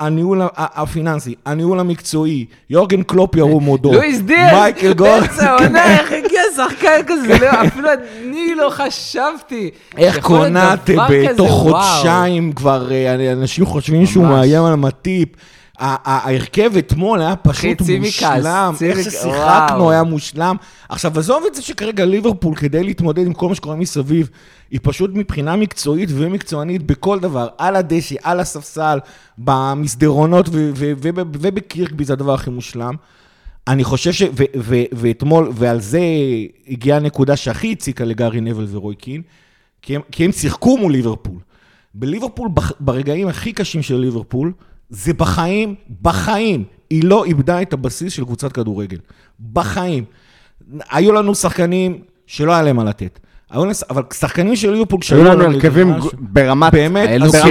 הניהול הפיננסי, הניהול המקצועי, יורגן קלופ ירום מודו, לואיס דיאז, מייקל גורן. בצע, עונה, איך הגיע שחקן כזה, אפילו אני לא חשבתי. איך קונאטה בתוך חודשיים כבר, אנשים חושבים שהוא מאיים על המטיפ, ההרכב אתמול היה פשוט מושלם, איך ששיחקנו היה מושלם. עכשיו, עזוב את זה שכרגע ליברפול, כדי להתמודד עם כל מה שקורה מסביב, היא פשוט מבחינה מקצועית ומקצוענית בכל דבר, על הדשא, על הספסל, במסדרונות ובקירקבי, זה הדבר הכי מושלם. אני חושב ואתמול, ועל זה הגיעה הנקודה שהכי הציקה לגארי נבל ורוי קין, כי הם שיחקו מול ליברפול. בליברפול, ברגעים הכי קשים של ליברפול, זה בחיים, היא לא איבדה את הבסיס של קבוצת כדורגל. בחיים. היו לנו שחקנים שלא היה להם על לתת. אבל שחקנים של ליברפול... היו לנו הרכבים ברמת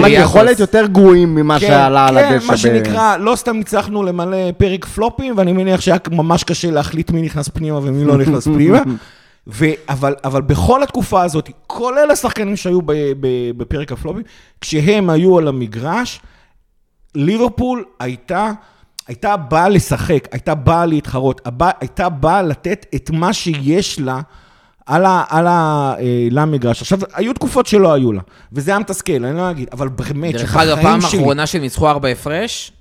יכולת יותר גרועים ממה שעלה על הדשא. כן, מה שנקרא, לא סתם ניצחנו למלא פרק פלופים, ואני מניח שהיה ממש קשה להחליט מי נכנס פנימה ומי לא נכנס פנימה. אבל בכל התקופה הזאת, כולל השחקנים שהיו בפרק הפלופים, כשהם היו על המגרש, ליברפול הייתה באה לשחק, הייתה באה להתחרות, הייתה באה לתת את מה שיש לה על המגרש. עכשיו, היו תקופות שלא היו לה, וזה היה מתסכל, אני לא אגיד, אבל באמת, דרך אגב, פעם האחרונה שהם ניצחו 4 הפרש,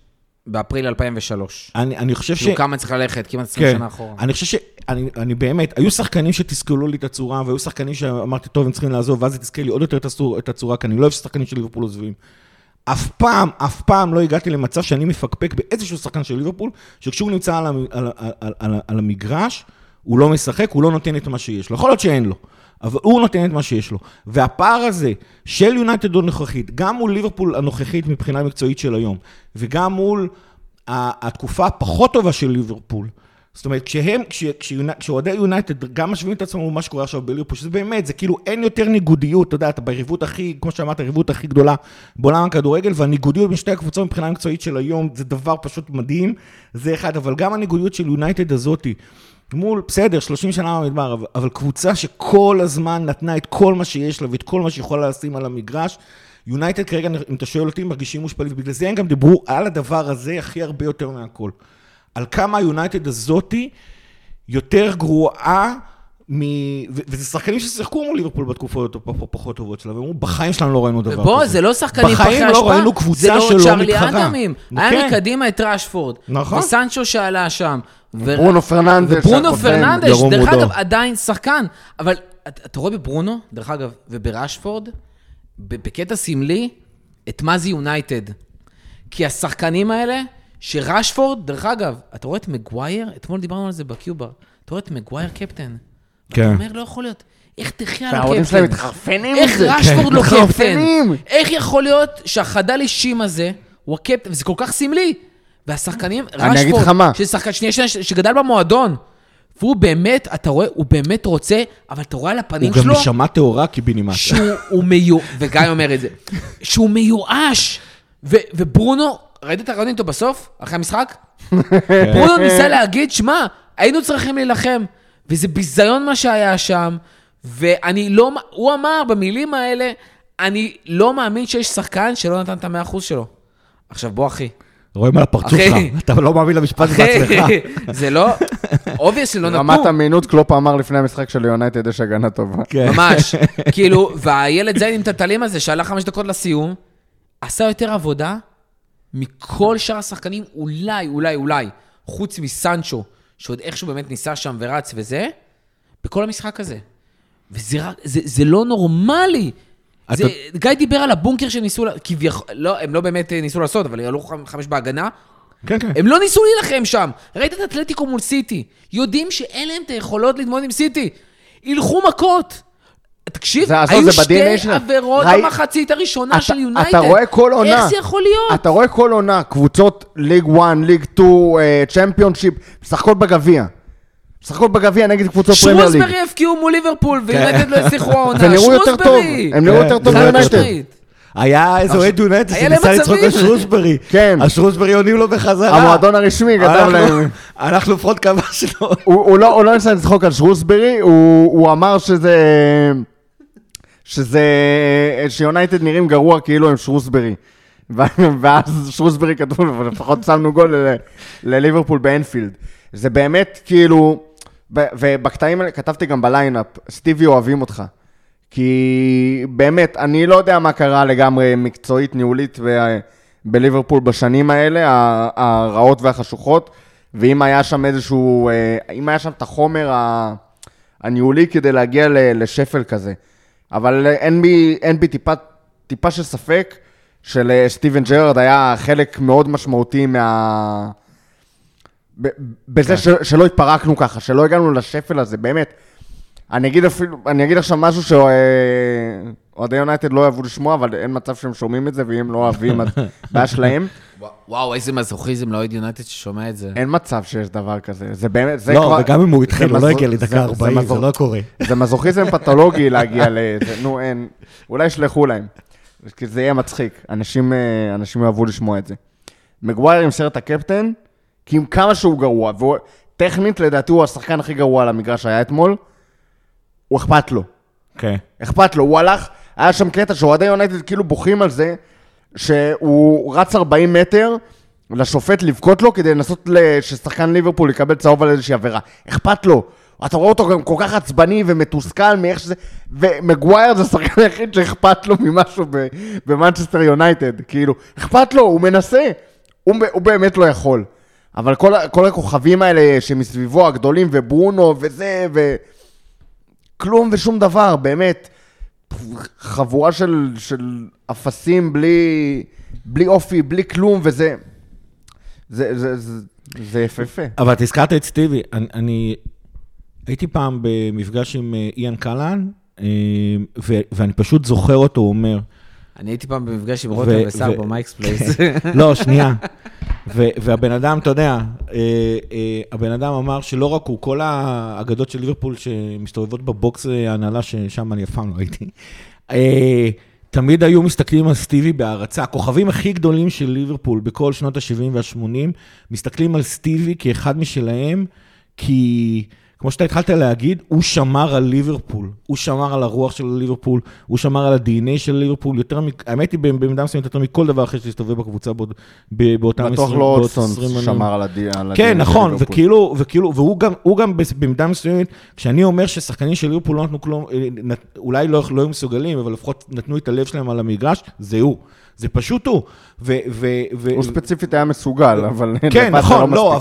באפריל 2003. אני חושב ש... כמה צריך ללכת, כמעט 20 שנה אחורה. אני חושב אני באמת, היו שחקנים שתסכלו לי את הצורה, והיו שחקנים שאמרתי, טוב, הם צריכים לעזוב, ואז זה תסכל לי עוד יותר את הצורה, כי אני לא אוהב שחקנים של ליברפול עוזבים. אף פעם לא הגעתי למצב שאני מפקפק באיזשהו שחקן של ליברפול, שכשהוא נמצא על המגרש, הוא לא משחק, הוא לא נותן את מה שיש לו. יכול להיות שאין לו, אבל הוא נותן את מה שיש לו. והפער הזה של יונייטד הנוכחית, גם מול ליברפול הנוכחית מבחינה מקצועית של היום, וגם מול התקופה הפחות טובה של ליברפול, זאת אומרת, כשהועדי יונייטד גם משווים את עצמם מה שקורה עכשיו בליברפול, שזה באמת, זה כאילו אין יותר ניגודיות, אתה יודע, אתה ביריבות הכי, כמו שאמרת, הריבות הכי גדולה בעולם הכדורגל, והניגודיות משתי הקבוצות מבחינה מקצועית של היום, זה דבר פשוט מדהים, זה אחד, אבל גם הניגודיות של יונייטד הזאת, מול, בסדר, 30 שנה במדבר, אבל קבוצה שכל הזמן נתנה את כל מה שיש לה ואת כל מה שיכולה לשים על המגרש. יונייטד כרגע, אם אתה שואל אותי, מרגישים מושפלים, ובגלל זה הם גם דיברו על הדבר הזה הכי הרבה יותר מהכל. על כמה היונייטד הזאתי יותר גרועה, וזה שחקנים ששיחקו מול ליברפול בתקופות פחות טובות שלה, ואומרו, בחיים שלנו לא ראינו דבר כזה. בוא, זה לא שחקנים פחי השפעה. בחיים לא ראינו קבוצה שלא מתחרה. זה לא צ'רלי אדמים. היה מקדימה את ראשפורד. נכון. וסנצ'ו שעלה שם. וברונו פרננדש. וברונו פרננדש, דרך אגב, עדיין שחקן. אבל אתה רואה בברונו, דרך אגב, ובראשפורד, בקטע סמלי, את מה זה יונייטד. כי השחקנים האלה, שראשפורד, דרך אגב, אתה רואה את מגווייר, אתמול דיברנו על זה בקיובר, אתה רואה את מגווייר קפטן. אתה אומר, לא יכול להיות, איך תחיה על הקפטן? איך ראשפורד לא קפטן? איך יכול להיות שהחדל אישים הזה, הוא הקפטן, וזה כל כך סמלי. והשחקנים, ראשפורד, ששחקן שנייה שגדל במועדון, והוא באמת, אתה רואה, הוא באמת רוצה, אבל אתה רואה על הפנים שלו, הוא גם נשמע תאורה כבינימה. שהוא מיואש, וגיא אומר את זה, שהוא מיואש, וברונו, ראית את הרעיון איתו בסוף, אחרי המשחק? ברונו ניסה להגיד, שמה, היינו צריכים להילחם, וזה ביזיון מה שהיה שם, ואני לא, הוא אמר במילים האלה, אני לא מאמין שיש שחקן שלא נתן את 100% שלו. עכשיו בוא אחי. רואים על הפרצוף שלך, אתה לא מאמין למשפט בעצמך. זה לא, obviously לא נתנו. רמת אמינות קלופ אמר לפני המשחק של יונייטד יש הגנה טובה. ממש, כאילו, והילד זין עם תטלים הזה, שעלה 5 דקות לסיום, עשה יותר עבודה מכל שאר השחקנים, אולי, חוץ מסנצ'ו, שעוד איכשהו באמת ניסה שם ורץ וזה, בכל המשחק הזה. וזה לא נורמלי. גיא דיבר על הבונקר שניסו, הם לא באמת ניסו לעשות, אבל הלכו 5 בהגנה. הם לא ניסו להילחם שם. ראית את אתלטיקו מול סיטי. יודעים שאין להם את היכולות להתמודד עם סיטי. הלכו מכות. תקשיב, היו 2 עבירות במחצית הראשונה של יונייטד. אתה רואה כל עונה. איך זה יכול להיות? אתה רואה כל עונה, קבוצות ליג 1, ליג 2, צ'מפיונשיפ, משחקות בגביע. משחקות בגביע נגד קבוצות פרמייר ליג. שמוסברי הפקיעו מול ליברפול, ויונייטד לא הצליחו העונה. הם נראו יותר טוב. הם נראו יותר טוב מיונייטד. היה איזה אוהד יונייטד שניסה לצחוק על שמוסברי. כן. השמוסברי עונים לו בחזרה. המועדון הרשמי גדב להם. אנחנו פחות כמה שלא. הוא לא ניסה לצחוק על שמוסברי, הוא אמר שיונייטד נראים גרוע כאילו הם שרוסברי, ואז שרוסברי כתוב, לפחות שמנו גול לליברפול באנפילד. זה באמת כאילו, ובקטעים כתבתי גם בליינאפ, סטיבי אוהבים אותך, כי באמת אני לא יודע מה קרה לגמרי מקצועית ניהולית בליברפול בשנים האלה, הרעות והחשוכות, ואם היה שם איזשהו, אם היה שם את החומר הניהולי כדי להגיע לשפל כזה, אבל אין בי טיפה של ספק שלסטיבן ג'רארד היה חלק מאוד משמעותי בזה שלא התפרקנו ככה, שלא הגענו לשפל הזה, באמת. אני אגיד עכשיו משהו שאוהדי יונייטד לא אוהבו לשמוע, אבל אין מצב שהם שומעים את זה, ואם לא אוהבים, אז בעיה שלהם. וואו, איזה מזוכיזם לאוהד יונייטד ששומע את זה. אין מצב שיש דבר כזה. זה באמת, זה כבר... לא, וגם אם הוא התחיל, הוא לא הגיע לדקה 40, זה לא קורה. זה מזוכיזם פתולוגי להגיע לזה. נו, אין. אולי ישלחו להם. כי זה יהיה מצחיק. אנשים אוהבו לשמוע את זה. מגווייר עם סרט הקפטן, כי עם כמה שהוא גרוע, וטכנית לדעתי הוא השחקן הכי גרוע על המגרש היה אתמול, הוא אכפת לו. כן. אכפת לו, הוא הלך, היה שם קטע שאוהדי יונייטד כאילו בוכים על זה, שהוא רץ 40 מטר לשופט לבכות לו, כדי לנסות ששחקן ליברפול יקבל צהוב על איזושהי עבירה. אכפת לו. אתה רואה אותו גם כל כך עצבני ומתוסכל מאיך שזה, ומגווייר זה שחקן היחיד שאכפת לו ממשהו במנצ'סטר יונייטד. כאילו, אכפת לו, הוא מנסה. הוא באמת לא יכול. אבל כל הכוכבים האלה שמסביבו הגדולים וברונו וזה וכלום ושום דבר, באמת חבורה של אפסים בלי אופי, בלי כלום, וזה זה יפהפה. אבל תזכרת את סטיבי, אני הייתי פעם במפגש עם איאן קלן, ואני פשוט זוכר אותו, הוא אומר, אני הייתי פעם במפגש עם רוטר וסאר במייקס פלייס. לא, שנייה. והבן אדם, אתה יודע, הבן אדם אמר שלא רק הוא, כל האגדות של ליברפול שמסתובבות בבוקס ההנהלה, ששם אני אפעם לא הייתי, תמיד היו מסתכלים על סטיבי בהערצה. הכוכבים הכי גדולים של ליברפול בכל שנות ה-70 וה-80, מסתכלים על סטיבי כאחד משלהם, כי כמו שאתה התחלת להגיד, הוא שמר על ליברפול, הוא שמר על הרוח של ליברפול, הוא שמר על ה-DNA של ליברפול, יותר האמת היא במידה מסוימת יותר מכל דבר אחרי שתסתובב בקבוצה באותם 20 בטוח לא אודסון שמר על ה-DNA. כן, נכון, וכאילו, והוא גם במידה מסוימת, כשאני אומר ששחקנים של ליברפול לא נתנו כלום, אולי לא היו מסוגלים, אבל לפחות נתנו את הלב שלהם על המגרש, זה הוא. זה פשוט הוא. הוא ספציפית היה מסוגל, אבל... כן, נכון, לא,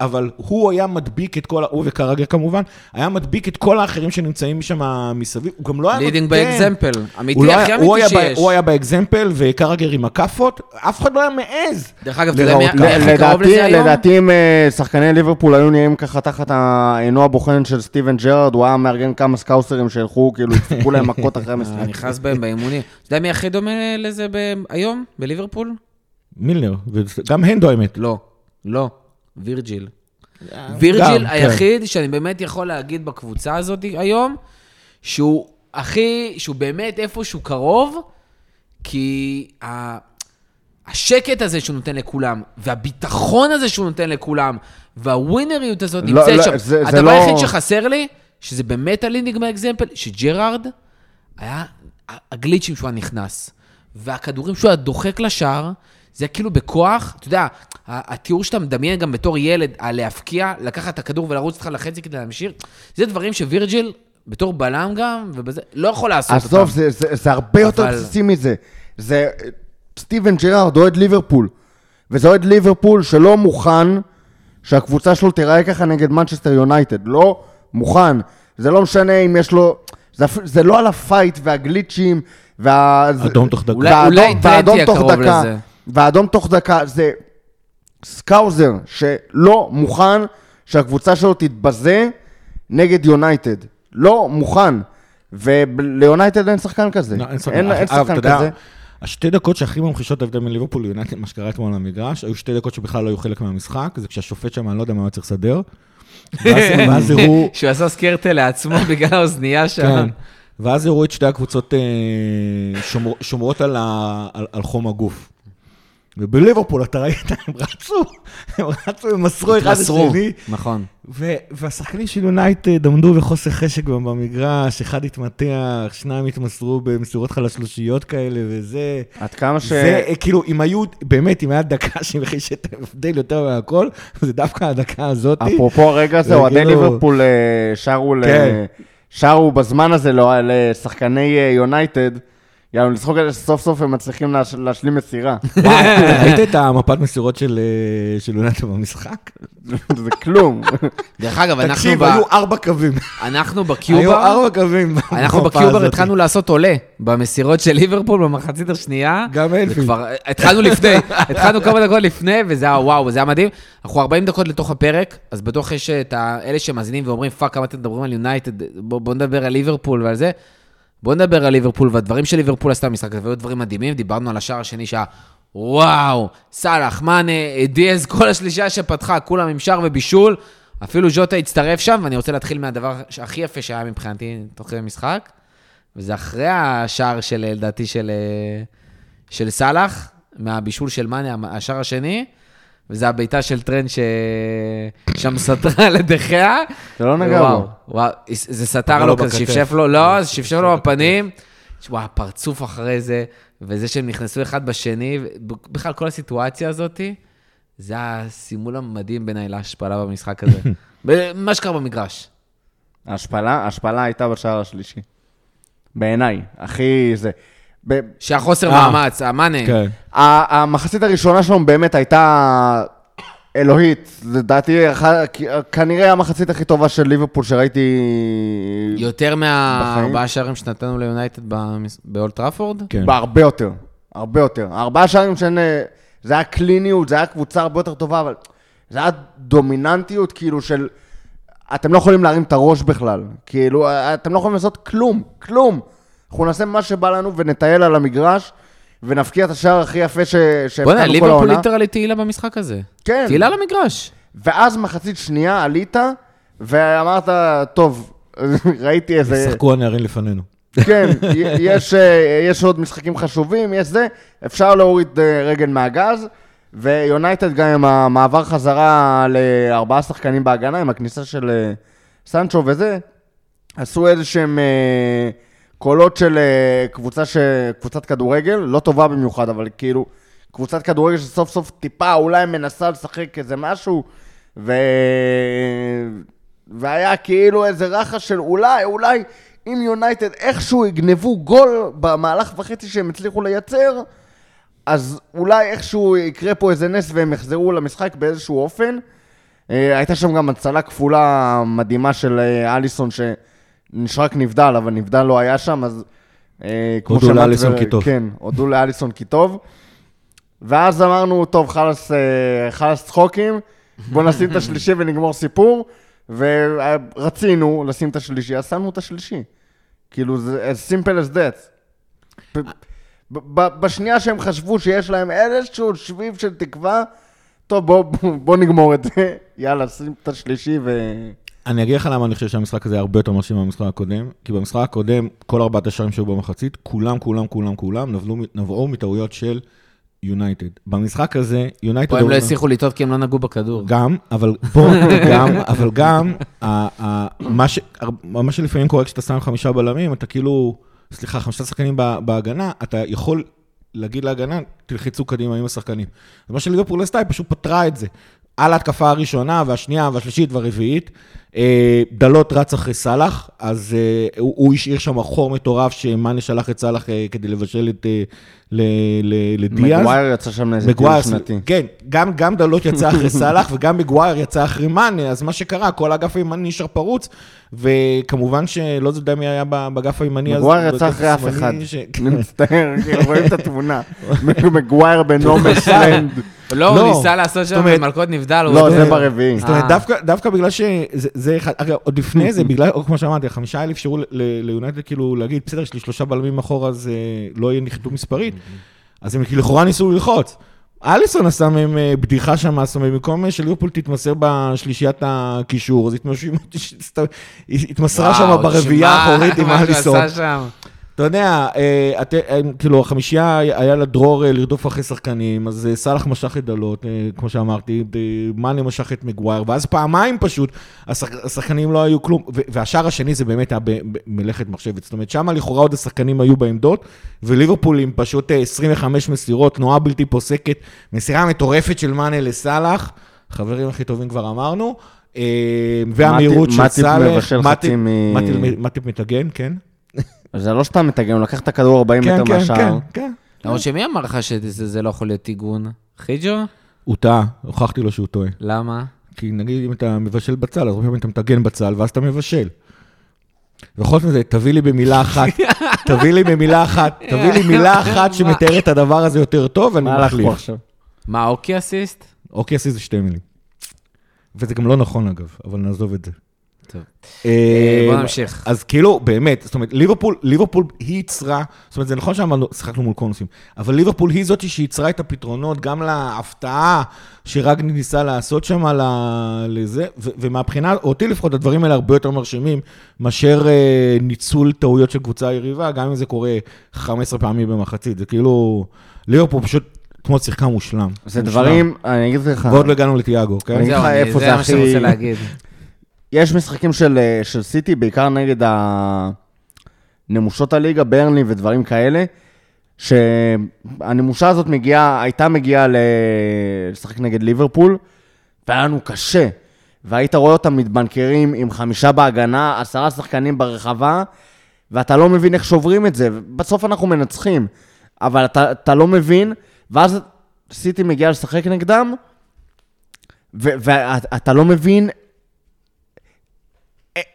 אבל הוא היה מדביק את כל... הוא וכרגע כמובן, היה מדביק את כל האחרים שנמצאים משם מסביב. הוא גם לא היה... לידינג באקזמפל. אמיתי, הכי אמיתי שיש. הוא היה באקזמפל, וכרגע עם הקפות, אף אחד לא היה מעז. דרך אגב, אתה יודע איך קרוב לזה היום? לדעתי, אם שחקני ליברפול היו נהיים ככה תחת העינו הבוחן של סטיבן ג'רד, הוא היה מארגן כמה סקאוסרים שהלכו, כאילו, יצפקו להם מכות אחרי המשחק. נכנס בהם באימונים. אתה יודע מי הכי דומה לזה היום, בליברפול? מילנר, גם הנדו האמת. לא, וירג'יל. וירג'יל היחיד שאני באמת יכול להגיד בקבוצה הזאת היום, שהוא הכי, שהוא באמת איפשהו קרוב, כי השקט הזה שהוא נותן לכולם, והביטחון הזה שהוא נותן לכולם, והווינריות הזאת נמצאת שם. הדבר היחיד שחסר לי, שזה באמת הלינג מהאקזמפל, שג'רארד היה הגליצ'ים שהוא נכנס. והכדורים שהוא היה דוחק לשער, זה היה כאילו בכוח, אתה יודע, התיאור שאתה מדמיין גם בתור ילד, להפקיע, לקחת את הכדור ולרוץ אותך לחצי כדי להמשיך, זה דברים שווירג'יל, בתור בלם גם, ובזה, לא יכול לעשות אותם. עזוב, זה הרבה יותר בסיסי מזה. זה סטיבן ג'רארד, אוהד ליברפול, וזה אוהד ליברפול שלא מוכן, שהקבוצה שלו תיראה ככה נגד מנצ'סטר יונייטד, לא מוכן. זה לא משנה אם יש לו... זה לא על הפייט והגליצ'ים והאדום תוך דקה, והאדום תוך דקה זה סקאוזר שלא מוכן שהקבוצה שלו תתבזה נגד יונייטד, לא מוכן, וליונייטד אין שחקן כזה, אין שחקן כזה. השתי דקות שהכי ממחישות ההבדל בין ליברפול ליונייטד, מה שקרה אתמול למגרש, היו שתי דקות שבכלל לא היו חלק מהמשחק, זה כשהשופט שם, אני לא יודע מה צריך לסדר, ואז הראו... שהוא עשה סקרטה לעצמו בגלל האוזנייה שם. ואז הראו את שתי הקבוצות שומרות על חום הגוף. ובליברפול, אתה ראית, הם רצו, הם מסרו אחד לשני. נכון. והשחקנים של יונייטד עמדו בחוסר חשק במגרש, אחד התמתח, שניים התמסרו במסירות חלשלושיות כאלה וזה. עד כמה ש... זה כאילו, אם היו, באמת, אם היה דקה שמחיש את ההבדל יותר מהכל, זה דווקא הדקה הזאת. אפרופו הרגע הזה, אוהדי ליברפול שרו בזמן הזה לשחקני יונייטד, יאללה, לצחוק על זה שסוף סוף הם מצליחים להשלים מסירה. ראית את המפת מסירות של יונייטד במשחק? זה כלום. דרך אגב, אנחנו... תקשיב, היו 4 קווים. אנחנו בקיובר... היו 4 קווים. אנחנו בקיובר התחלנו לעשות עולה במסירות של ליברפול במחצית השנייה. גם אלפים. התחלנו לפני, התחלנו כמה דקות לפני, וזה היה וואו, זה היה מדהים. אנחנו 40 דקות לתוך הפרק, אז בטוח יש את אלה שמאזינים ואומרים, פאק, כמה אתם מדברים על יונייטד, בואו נדבר על ליברפול ועל זה. בוא נדבר על ליברפול, והדברים של ליברפול עשתה במשחק, והיו דברים מדהימים, דיברנו על השער השני שהיה, וואו, סלאח, מאנה, דיאז, כל השלישה שפתחה, כולם עם שער ובישול, אפילו ג'וטה הצטרף שם, ואני רוצה להתחיל מהדבר הכי יפה שהיה מבחינתי תוך המשחק, וזה אחרי השער של, לדעתי, של סלאח, מהבישול של מאנה, השער השני, וזה הביתה של טרנד שם סתרה לדחיה. זה לא נגע בו. זה סתר לו כזה, שפשף לו, לא, שפשף לו בפנים. וואו, פרצוף אחרי זה, וזה שהם נכנסו אחד בשני, בכלל כל הסיטואציה הזאת, זה הסימול המדהים בין ההשפלה במשחק הזה. מה שקרה במגרש? ההשפלה הייתה בשער השלישי. בעיניי, הכי זה... שהחוסר מאמץ, המאנה. המחצית הראשונה שלנו באמת הייתה אלוהית. לדעתי, כנראה המחצית הכי טובה של ליברפול שראיתי... יותר מה4 שערים שנתנו ליונייטד באולד טראפורד? כן. בהרבה יותר, הרבה יותר. 4 שערים שהן... זה היה קליניות, זה היה קבוצה הרבה יותר טובה, אבל זה היה דומיננטיות כאילו של... אתם לא יכולים להרים את הראש בכלל. כאילו, אתם לא יכולים לעשות כלום. אנחנו נעשה מה שבא לנו ונטייל על המגרש, ונפקיע את השער הכי יפה שהפתנו כל העונה. בוא'נה, ליברפול ליטרלי תהילה במשחק הזה. כן. תהילה על המגרש. ואז מחצית שנייה עלית, ואמרת, טוב, ראיתי איזה... שחקו הנערים לפנינו. כן, יש עוד משחקים חשובים, יש זה, אפשר להוריד רגל מהגז, ויונייטד גם עם המעבר חזרה לארבעה שחקנים בהגנה, עם הכניסה של סנצ'ו וזה, עשו איזשהם קולות של קבוצת כדורגל, לא טובה במיוחד, אבל כאילו קבוצת כדורגל שסוף סוף טיפה אולי מנסה לשחק איזה משהו, והיה כאילו איזה רחש של אולי אם יונייטד איכשהו יגנבו גול במהלך וחצי שהם הצליחו לייצר, אז אולי איכשהו יקרה פה איזה נס והם יחזרו למשחק באיזשהו אופן. הייתה שם גם הצלה כפולה מדהימה של אליסון שנשרק נבדל, אבל נבדל לא היה שם, אז הודו לאליסון כי טוב. כן, הודו לאליסון כי טוב. ואז אמרנו, טוב, חלס צחוקים, בוא נשים את השלישי ונגמור סיפור, ורצינו לשים את השלישי, אז שמנו את השלישי. כאילו, זה simple as that. בשנייה שהם חשבו שיש להם איזשהו שביב של תקווה, טוב, בוא נגמור את זה. יאללה, שים את השלישי ו... אני אגיד לך למה אני חושב שהמשחק הזה הרבה יותר מרשים מהמשחק הקודם, כי במשחק הקודם, כל ארבעת השערים שהיו במחצית, כולם נבעו מטעויות של יונייטד. במשחק הזה, יונייטד... הם לא הצליחו לטעות כי הם לא נגעו בכדור. גם, אבל גם, מה שלפעמים קורה כשאתה שם 5 בלמים, אתה כאילו... סליחה, 5 שחקנים בהגנה, אתה יכול להגיד להגנה, תלחיצו קדימה עם השחקנים. אז מה שליברפול עשתה, היא פשוט פתרה את זה. על ההתקפה הראשונה, והשנייה, והשלישית, והרביעית, דלות רץ אחרי סלאח, אז הוא השאיר שם החור מטורף, שמאני שלח את סלאח כדי לבשל את לדיאז. מגווייר יצא שם איזה גיל שנתי. כן, גם דלות יצא אחרי סלאח, וגם מגווייר יצא אחרי מאני, אז מה שקרה, כל האגף הימני נשאר פרוץ, וכמובן שלא יודע מי היה באגף הימני. מגווייר יצא אחרי אף אחד. אני מצטער, רואים את התמונה. מגווייר בנומס לנד. לא, הוא ניסה לעשות שם במלכות נבדל. לא, זה ברביעי. זאת אומרת, דווקא בגלל שזה אחד, עוד לפני זה, בגלל, או כמו שאמרתי, 5,000 שירו ליונייטד כאילו להגיד, בסדר, יש לי 3 בלמים אחורה, אז לא יהיה נחיתות מספרית. אז הם לכאורה ניסו ללחוץ. אליסון עשה מהם בדיחה שם, במקום שליברפול תתמסר בשלישיית הקישור, אז התמסרה שם ברביעייה האחורית עם אליסון. אתה יודע, כאילו, החמישייה היה לדרור לרדוף אחרי שחקנים, אז סלח משך את דלות, כמו שאמרתי, מאני משך את מגווייר, ואז פעמיים פשוט, השחקנים לא היו כלום, והשאר השני זה באמת היה מלאכת מחשבת, זאת אומרת, שם לכאורה עוד השחקנים היו בעמדות, וליברפולים פשוט 25 מסירות, תנועה בלתי פוסקת, מסירה מטורפת של מאני לסלח, חברים הכי טובים כבר אמרנו, והמהירות של סלח, מטיפ מתגן, כן? זה לא שאתה מתגן, הוא לקח את הכדור 40 מטר מהשאר. כן, כן, כן. אבל שמי אמר לך שזה לא יכול להיות עיגון? חיג'ו? הוא טעה, הוכחתי לו שהוא טועה. למה? כי נגיד אם אתה מבשל בצל, אז אם אתה מתגן בצל, ואז אתה מבשל. וכל זה, תביא לי במילה אחת שמתאר את הדבר הזה יותר טוב, ואני מחליף. מה, אוקי אסיסט? אוקי אסיסט זה 2 מילים. וזה גם לא נכון אגב, אבל נעזוב את זה. טוב. בוא נמשיך. אז כאילו, באמת, זאת אומרת, ליברפול היא יצרה, זאת אומרת, זה נכון שאמרנו, שחקנו מול קונוסים, אבל ליברפול היא זאת שיצרה את הפתרונות, גם להפתעה שרג ניסה לעשות שם לזה, ומהבחינה, אותי לפחות, הדברים האלה הרבה יותר מרשימים, מאשר ניצול טעויות של קבוצה היריבה, גם אם זה קורה 15 פעמים במחצית, זה כאילו, ליברפול פשוט, כמו שיחקה מושלם. זה דברים, אני אגיד לך. ועוד לא הגענו לתיאגו, אוקיי? זה מה שאני רוצה להגיד. יש משחקים של סיטי, בעיקר נגד הנמושות הליגה, ברנלי ודברים כאלה, שהנמושה הזאת הייתה מגיעה לשחק נגד ליברפול, והיה לנו קשה, והיית רואה אותם מתבנקרים עם 5 בהגנה, 10 שחקנים ברחבה, ואתה לא מבין איך שוברים את זה, בסוף אנחנו מנצחים, אבל אתה לא מבין, ואז סיטי מגיעה לשחק נגדם, ואתה לא מבין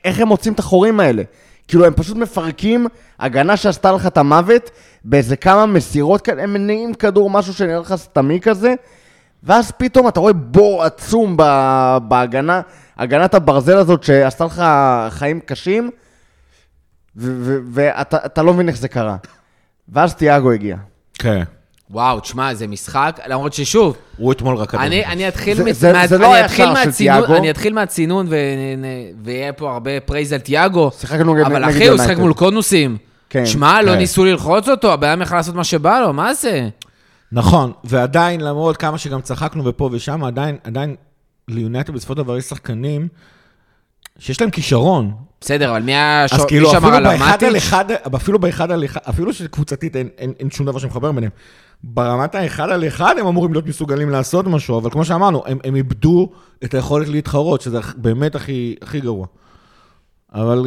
איך הם מוצאים את החורים האלה? כאילו, הם פשוט מפרקים הגנה שעשתה לך את המוות, באיזה כמה מסירות כאלה, הם מניעים כדור, משהו שנראה לך סתמי כזה, ואז פתאום אתה רואה בור עצום בהגנה, הגנת הברזל הזאת שעשתה לך חיים קשים, ואתה לא מבין איך זה קרה. ואז תיאגו הגיע. כן. וואו, תשמע, זה משחק, למרות ששוב, הוא אתמול רק אדם. אני אתחיל מהצינון, ויהיה פה הרבה פרייז על תיאגו, אבל אחי, הוא שחק מול קונוסים. תשמע, לא ניסו ללחוץ אותו, הבעיה יכולה לעשות מה שבא לו, מה זה? נכון, ועדיין, למרות כמה שגם צחקנו ופה ושם, עדיין ליונייטד בסופו של דבר יש שחקנים שיש להם כישרון. בסדר, אבל מי שמר על המאטיץ'? אפילו באחד על אחד, אפילו שקבוצתית אין שום דבר שמחבר ביניהם. ברמת האחד על אחד הם אמורים להיות מסוגלים לעשות משהו, אבל כמו שאמרנו, הם איבדו את היכולת להתחרות, שזה באמת הכי גרוע. אבל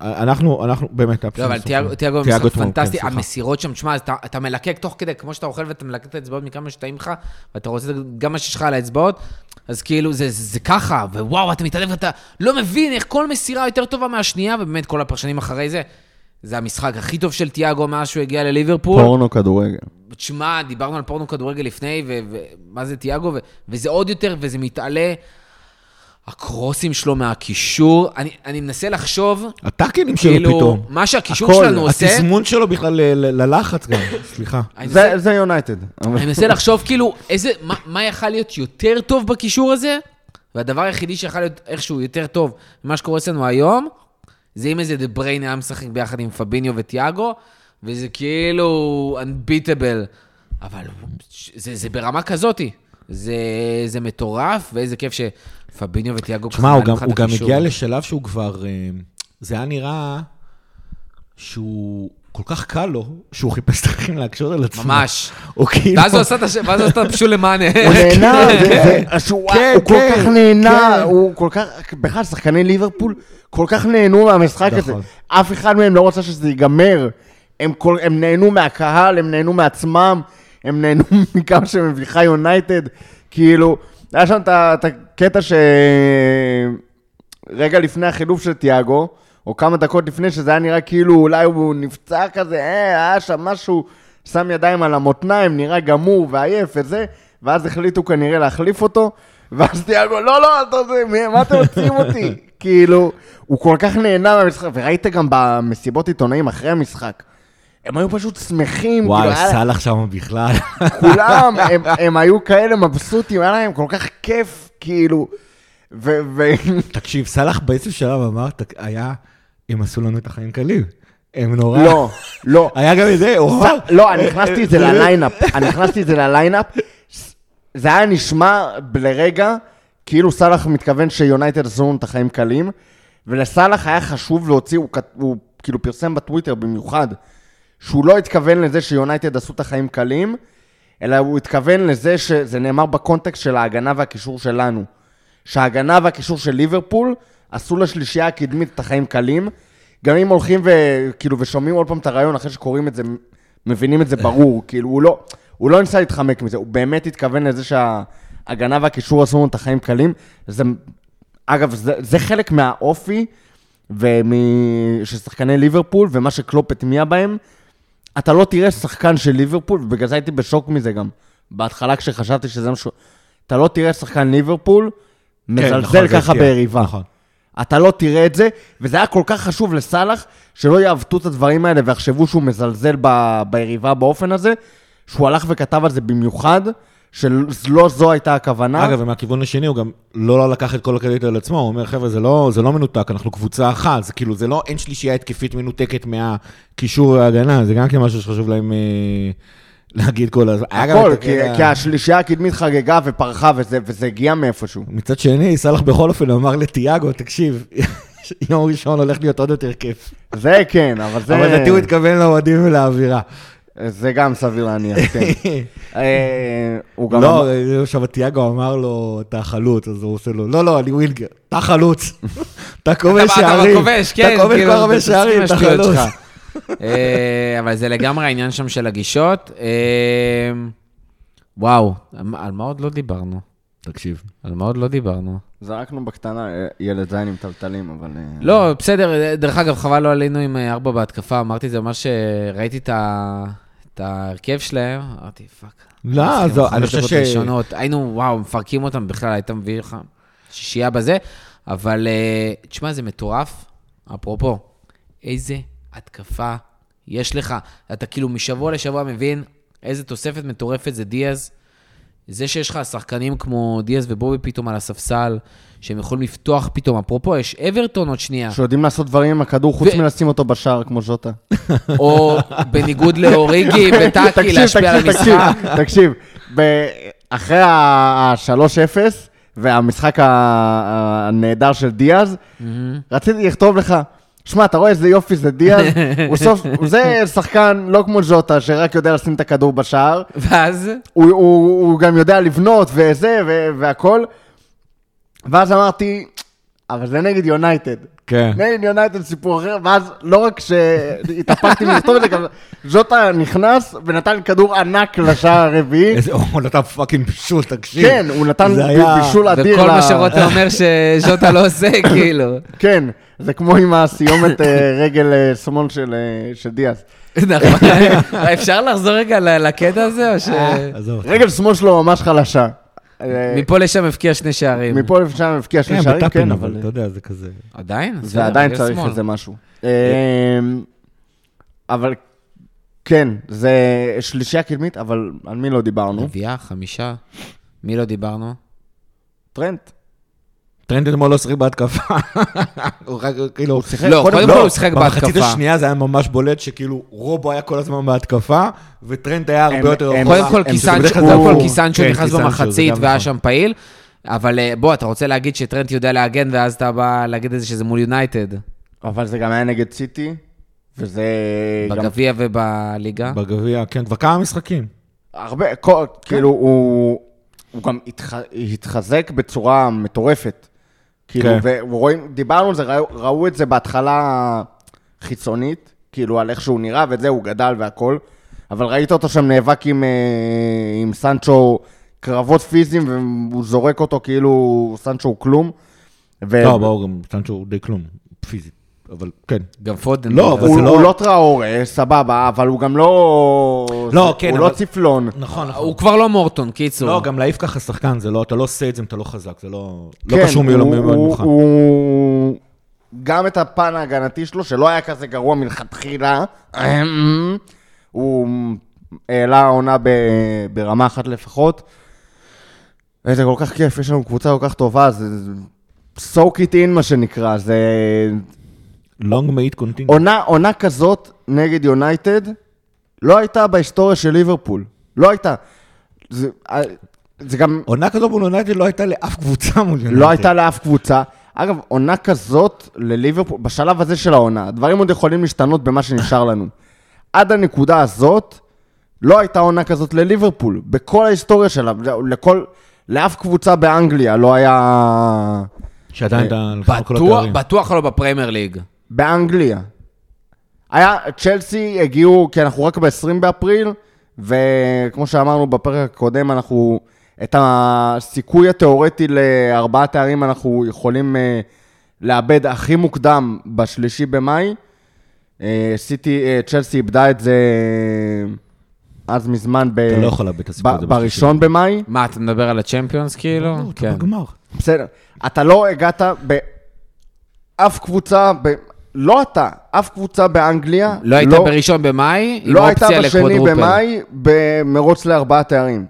אנחנו באמת... אבל תיאגו משחק פנטסטי, המסירות שם, תשמע, אתה מלקק תוך כדי, כמו שאתה אוכל ואתה מלקק את האצבעות מכמה שטעים לך, ואתה רוצה גם מה שיש לך על האצבעות, אז כאילו זה ככה, ווואו, אתה מתעדף, אתה לא מבין איך כל מסירה יותר טובה מהשנייה, ובאמת כל הפרשנים אחרי זה, זה המשחק הכי טוב של תיאגו מאז שהוא הגיע לליברפול. פורנו כדורגל. תשמע, דיברנו על פורנו כדורגל לפני, ומה זה תיאגו, וזה עוד יותר, וזה מתעלה. הקרוסים שלו מהקישור, אני מנסה לחשוב... הטאקלים שלו פתאום. מה שהקישור שלנו עושה... התזמון שלו בכלל ללחץ גם, סליחה. זה יונייטד. אני מנסה לחשוב כאילו, מה יכל להיות יותר טוב בקישור הזה, והדבר היחידי שיכל להיות איכשהו יותר טוב, מה שקורה אצלנו היום, זה אם איזה דבריין היה משחק ביחד עם פביניו וטיאגו, וזה כאילו unbeatable, אבל זה ברמה כזאת, זה מטורף, ואיזה כיף ש... פביניו וטיאגו... תשמע, הוא גם הגיע לשלב שהוא כבר... זה היה נראה שהוא כל כך קל לו, שהוא חיפש דרכים להקשות על עצמו. ממש. ואז הוא עשה פשוט למענה. הוא נהנה, הוא כל כך נהנה, הוא כל כך... בכלל, שחקני ליברפול כל כך נהנו מהמשחק הזה. אף אחד מהם לא רוצה שזה ייגמר. הם נהנו מהקהל, הם נהנו מעצמם, הם נהנו מכמה שמביכה יונייטד. כאילו... היה שם את הקטע שרגע לפני החילוף של תיאגו, או כמה דקות לפני, שזה היה נראה כאילו אולי הוא נפצע כזה, היה שם משהו, שם ידיים על המותניים, נראה גמור ועייף וזה, ואז החליטו כנראה להחליף אותו, ואז תיאגו, לא, לא, אתה זה, מה אתם מוצאים אותי? כאילו, הוא כל כך נהנה מהמשחק, וראית גם במסיבות עיתונאים אחרי המשחק, הם היו פשוט שמחים. וואי, סלח שם בכלל. כולם, הם היו כאלה מבסוטים, היה להם כל כך כיף, כאילו. תקשיב, סלח באיזשהו שלב אמר, היה, הם עשו לנו את החיים קלים. הם נורא. לא, לא. היה גם איזה, אוהב. לא, אני הכנסתי את זה לליינאפ. זה היה נשמע לרגע, כאילו סלח מתכוון שיונייטד זון את החיים קלים, ולסלח היה חשוב להוציא, הוא כאילו פרסם בטוויטר במיוחד, שהוא לא התכוון לזה שיונייטד עשו את החיים קלים, אלא הוא התכוון לזה שזה נאמר בקונטקסט של ההגנה והקישור שלנו. שההגנה והקישור של ליברפול עשו לשלישייה הקדמית את החיים קלים, גם אם הולכים וכאילו ושומעים עוד פעם את הרעיון אחרי שקוראים את זה, מבינים את זה ברור, כאילו הוא לא ניסה להתחמק מזה, הוא באמת התכוון לזה שההגנה והקישור עשו את החיים קלים. זה, אגב, זה חלק מהאופי ששחקני ליברפול ומה שקלופ התמיע בהם, אתה לא תראה שחקן של ליברפול, ובגלל זה הייתי בשוק מזה גם, בהתחלה כשחשבתי שזה משהו, אתה לא תראה שחקן ליברפול, מזלזל ככה בעריבה. אתה לא תראה את זה, וזה היה כל כך חשוב לסלח, שלא יעבטו את הדברים האלה, ויחשבו שהוא מזלזל בעריבה באופן הזה, שהוא הלך וכתב על זה במיוחד, שלא זו הייתה הכוונה. אגב, ומהכיוון השני, הוא גם לא לקח את כל הקרדיט על עצמו, הוא אומר, חבר'ה, זה לא מנותק, אנחנו קבוצה אחת, זה כאילו, זה לא, אין שלישייה התקפית מנותקת מהקישור ההגנה, זה גם כמשהו שחשוב להם להגיד כל הזמן. הכל, כי השלישייה הקדמית חגגה ופרחה, וזה הגיע מאיפשהו. מצד שני, סלח בכל אופן, אמר לתיאגו, תקשיב, יום ראשון הולך להיות עוד יותר כיף. זה כן, אבל זה... אבל הוא התכוון לאוהדים ולאווירה. זה גם סביר להניח, כן. לא, עכשיו תיאגו אמר לו, אתה חלוץ, אז הוא עושה לו, לא, אני ווילגר, אתה חלוץ, אתה כובש שערים, אתה חלוץ. אבל זה לגמרי העניין שם של הגישות. וואו, על מה עוד לא דיברנו? תקשיב. על מה עוד לא דיברנו? זרקנו בקטנה, ילד זין עם טלטלים, אבל... לא, בסדר, דרך אגב, חבל לא עלינו עם 4 בהתקפה, אמרתי זה ממש, ראיתי את ההרכב שלהם, אמרתי, פאק. לא, זו, אני חושב ש... היינו, וואו, מפרקים אותם בכלל, הייתם מביא לך שישייה בזה, אבל, תשמע, זה מטורף, אפרופו, איזה התקפה יש לך, אתה כאילו משבוע לשבוע מבין, איזה תוספת מטורפת זה דיאז, זה שיש לך שחקנים כמו דיאז ובובי פתאום על הספסל, שהם יכולים לפתוח פתאום, אפרופו, יש אברטון עוד שנייה. שיודעים לעשות דברים עם הכדור, חוץ מלשים אותו בשער כמו ז'וטה. או בניגוד לאוריגי, בטאקי, להשפיע על המשחק. תקשיב, אחרי ה-3-0, והמשחק הנהדר של דיאז, רציתי לכתוב לך, שמע, אתה רואה איזה יופי, זה דיאז, זה שחקן לא כמו ז'וטה, שרק יודע לשים את הכדור בשער. ואז? הוא גם יודע לבנות וזה והכל. ואז אמרתי, אבל זה נגד יונייטד. כן. נגד יונייטד סיפור אחר, ואז לא רק שהתאפקתי לכתוב את זה, גם ז'וטה נכנס ונתן כדור ענק לשער הרביעי. הוא נתן פאקינג בישול, תקשיב. כן, הוא נתן בישול אדיר. וכל מה שרוטה אומר שז'וטה לא עושה, כאילו. כן, זה כמו עם הסיומת רגל שמאל של דיאז. נכון. אפשר לחזור רגע לקטע הזה? רגל שמאל שלו ממש חלשה. מפה לשם הפקיע שני שערים. מפה לשם הפקיע שני שערים, כן, אבל אתה יודע, זה כזה. עדיין? זה עדיין צריך איזה משהו. אבל כן, זה שלישייה קדמית, אבל על מי לא דיברנו? נביאה, חמישה. מי לא דיברנו? טרנט. טרנט אתמול לא שחק בהתקפה. הוא שיחק. לא, קודם כל הוא שיחק בהתקפה. במחצית השנייה זה היה ממש בולט שכאילו רובו היה כל הזמן בהתקפה, וטרנט היה הרבה יותר... קודם כל קיסנצ'ו נכנס במחצית והיה שם פעיל, אבל בוא, אתה רוצה להגיד שטרנט יודע להגן, ואז אתה בא להגיד איזה שזה מול יונייטד. אבל זה גם היה נגד סיטי, וזה... בגביע ובליגה. בגביע, כן, כבר כמה משחקים. הרבה, כאילו הוא גם התחזק בצורה מטורפת. כאילו, ורואים, דיברנו על זה, ראו את זה בהתחלה חיצונית, כאילו על איך שהוא נראה, ואת זה הוא גדל והכל, אבל ראית אותו שם נאבק עם סנצ'ו, קרבות פיזיים, והוא זורק אותו כאילו סנצ'ו הוא כלום. לא, באו גם סנצ'ו הוא די כלום, פיזית, אבל כן. גם פודן. לא, אבל זה לא... הוא לא טראור, סבבה, אבל הוא גם לא... לא, כן, אבל... הוא לא ציפלון. נכון, נכון. הוא כבר לא מורטון, קיצור. לא, גם להעיף ככה שחקן, זה לא, אתה לא עושה את זה, אתה לא חזק, זה לא... לא קשור מי לא ממך. הוא... גם את הפן ההגנתי שלו, שלא היה כזה גרוע מלכתחילה, הוא העלה עונה ברמה אחת לפחות. זה כל כך כיף, יש לנו קבוצה כל כך טובה, זה... soak it in, מה שנקרא, זה... long may it continue. עונה כזאת נגד יונייטד לא הייתה בהיסטוריה של ליברפול. לא הייתה. זה גם... עונה כזאת מול יונייטד לא הייתה לאף קבוצה מול יונייטד. לא הייתה לאף קבוצה. אגב, עונה כזאת לליברפול, בשלב הזה של העונה, הדברים עוד יכולים להשתנות במה שנשאר לנו. עד הנקודה הזאת, לא הייתה עונה כזאת לליברפול. בכל ההיסטוריה שלה, לאף קבוצה באנגליה לא היה... שעדיין אתה... בטוח לא בפרמייר ליג. באנגליה. היה, צ'לסי הגיעו, כי אנחנו רק ב-20 באפריל, וכמו שאמרנו בפרק הקודם, אנחנו, את הסיכוי התיאורטי לארבעה תארים, אנחנו יכולים לאבד הכי מוקדם בשלישי במאי. צ'לסי איבדה את זה אז מזמן בראשון במאי. מה, אתה מדבר על הצ'מפיונס כאילו? לא, אתה בגמר. בסדר, אתה לא הגעת באף קבוצה... לא אתה, אף קבוצה באנגליה... לא הייתה בראשון במאי, עם אופציה לקוודרופל. לא הייתה בשני במאי, במרוץ לארבעה תארים.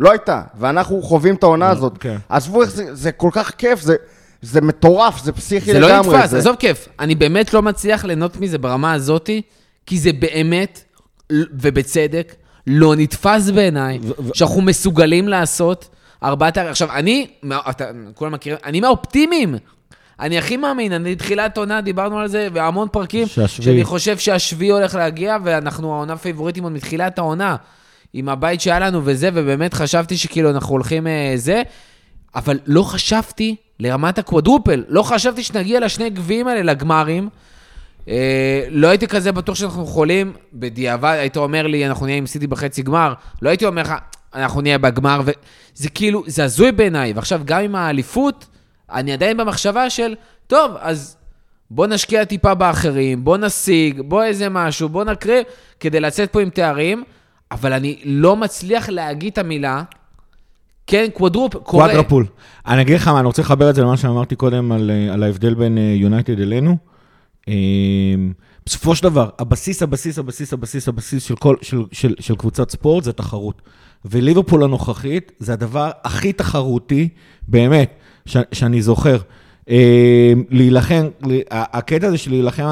לא הייתה, ואנחנו חווים את העונה הזאת. עזבו איך זה כל כך כיף, זה מטורף, זה פסיכי לגמרי. זה לא נתפס, עזוב כיף. אני באמת לא מצליח ליהנות מזה ברמה הזאת, כי זה באמת, ובצדק, לא נתפס בעיניי, שאנחנו מסוגלים לעשות ארבעה תארים. עכשיו, אני, כולם מכירים, אני מהאופטימיים. אני הכי מאמין, אני תחילת עונה, דיברנו על זה, והמון פרקים, שאני חושב שהשביעי הולך להגיע, ואנחנו העונה פייבוריטים עוד מתחילת העונה, עם הבית שהיה לנו וזה, ובאמת חשבתי שכאילו אנחנו הולכים זה, אבל לא חשבתי לרמת הקוודרופל, לא חשבתי שנגיע לשני גביעים האלה, לגמרים, לא הייתי כזה בטוח שאנחנו יכולים, בדיעבד, היית אומר לי, אנחנו נהיה עם סיטי בחצי גמר, לא הייתי אומר לך, אנחנו נהיה בגמר, זה כאילו, זה הזוי בעיניי, ועכשיו גם עם האליפות, אני עדיין במחשבה של, טוב, אז בוא נשקיע טיפה באחרים, בוא נשיג, בוא איזה משהו, בוא נקריא, כדי לצאת פה עם תארים, אבל אני לא מצליח להגיד את המילה, כן, קוואדרופול. אני אגיד לך, אני רוצה לחבר את זה למה שאמרתי קודם על ההבדל בין יונייטד אלינו, בסופו של דבר, הבסיס של קבוצת ספורט זה תחרות. וליברפול הנוכחית זה הדבר הכי תחרותי, באמת, שאני זוכר. להילחם, הקטע הזה של להילחם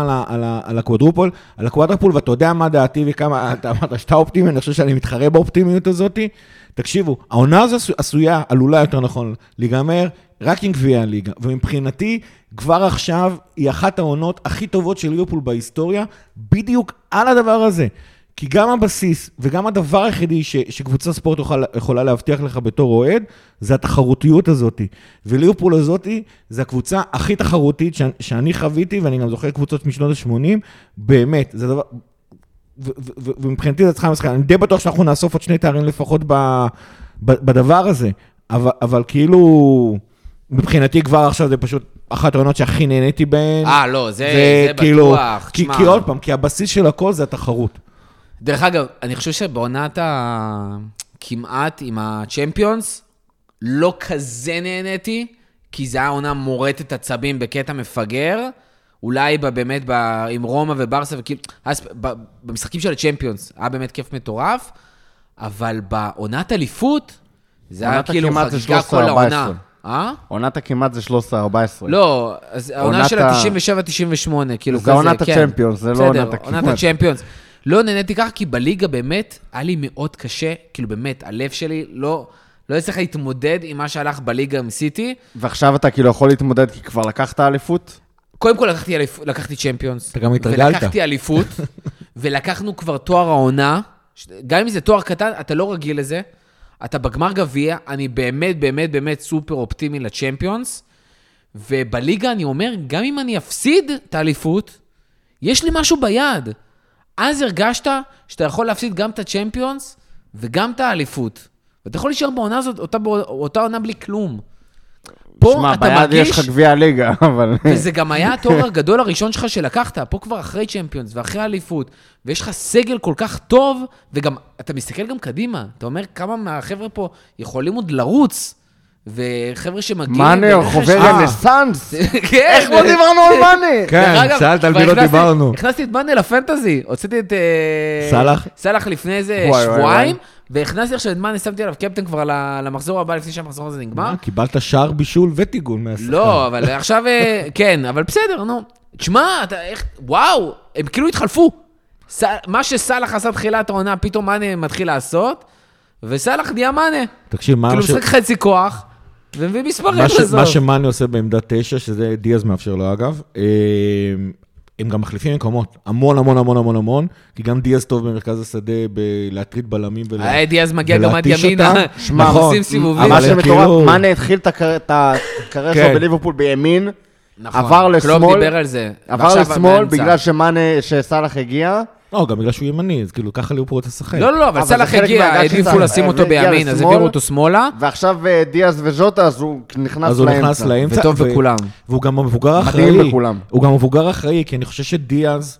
על הקוואדרופול, על הקוואדרופול, ואתה יודע מה דעתי וכמה, אתה אמרת שאתה אופטימי, אני חושב שאני מתחרה באופטימיות הזאת. תקשיבו, העונה הזו עשויה, עלולה יותר נכון להיגמר, רק עם גביע הליגה, ומבחינתי כבר עכשיו היא אחת העונות הכי טובות של ליברפול בהיסטוריה, בדיוק על הדבר הזה, כי גם הבסיס וגם הדבר היחידי שקבוצה ספורט יכולה להבטיח לך בתור אוהד, זה התחרותיות הזאת, וליברפול הזאת זה הקבוצה הכי תחרותית שאני חוויתי, ואני גם זוכר קבוצות משנות ה-80, באמת, זה דבר... ומבחינתי זה צריכה משחק, אני די בטוח שאנחנו נאסוף עוד שני תארים לפחות בדבר הזה, אבל כאילו... מבחינתי כבר עכשיו זה פשוט אחת העונות שהכי נהניתי בהן. לא, זה בטוח. כי עוד פעם, כי הבסיס של הכל זה התחרות. דרך אגב, אני חושב שבעונת כמעט עם הצ'מפיונס, לא כזה נהניתי, כי זה היה עונה מורטת עצבים בקטע מפגר, אולי באמת עם רומא וברסה, במשחקים של הצ'מפיונס, היה באמת כיף מטורף, אבל בעונת אליפות, זה היה כאילו חגיגה כל העונה. עונת הכמעט זה 13-14. לא, העונה של ה-97-98. זה עונת הצ'מפיונס, זה לא עונת הכמעט. עונת הצ'מפיונס. לא נהניתי כך, כי בליגה באמת היה לי מאוד קשה, כאילו באמת, הלב שלי לא הצליח להתמודד עם מה שהלך בליגה עם סיטי. ועכשיו אתה כאילו יכול להתמודד, כי כבר לקחת אליפות? קודם כל לקחתי צ'מפיונס. אתה גם התרגלת. ולקחתי אליפות, ולקחנו כבר תואר העונה. גם אם זה תואר קטן, אתה לא רגיל לזה. אתה בגמר גביע, אני באמת, באמת, באמת סופר אופטימי לצ'מפיונס, ובליגה אני אומר, גם אם אני אפסיד את האליפות, יש לי משהו ביד. אז הרגשת שאתה יכול להפסיד גם את הצ'מפיונס, וגם את האליפות. ואתה יכול להישאר בעונה הזאת, אותה עונה בלי כלום. שמה, ביד יש לך גביע הליגה, אבל... וזה גם היה התואר הגדול הראשון שלך שלקחת, פה כבר אחרי צ'מפיונס ואחרי האליפות, ויש לך סגל כל כך טוב, וגם, אתה מסתכל גם קדימה, אתה אומר כמה מהחבר'ה פה יכולים עוד לרוץ, וחבר'ה שמגיעים... מנה, חובר רנסנס! איך לא דיברנו על מנה? כן, שאלת על מי לא דיברנו. הכנסתי את מנה לפנטזי, הוצאתי את... סלח? סלח לפני איזה שבועיים, והכנסתי עכשיו את מנה, שמתי עליו קפטן כבר למחזור הבא, לפני שהמחזור הזה נגמר. מה, קיבלת שער בישול וטיגון מהשחקן. לא, אבל עכשיו... כן, אבל בסדר, נו. תשמע, אתה איך... וואו, הם כאילו התחלפו. מה שסלח עשה תחילת העונה, פתאום מנה מתחיל לעשות, וסלח דיאמנה. תקשיב, מה... כאילו משחק חצי כוח, ומביא מספרים לזור. מה שמאני עושה בעמדת 9, שזה דיאז מאפשר לו אגב, הם גם מחליפים מקומות, המון, המון, המון, המון, המון, כי גם דיאז טוב במרכז השדה, להטריד בלמים ולהתיש אותם. דיאז מגיע גם עד ימינה, עושים סיבובים. מה שמטורף, מאני התחיל את הקריירה שלו בליברפול בימין, עבר לשמאל. קלופ דיבר על זה. עבר לשמאל בגלל שסלח הגיע. לא, גם בגלל שהוא ימני, אז כאילו ככה ליברפול רוצה לשחק. לא, לא, אבל סלח הגיע, העדיפו לשים אותו בימין, אז הביאו אותו שמאלה. ועכשיו דיאז וז'וטה, אז הוא נכנס לאמצע. וטוב בכולם. והוא גם מבוגר אחראי. הוא גם מבוגר אחראי, כי אני חושב שדיאז,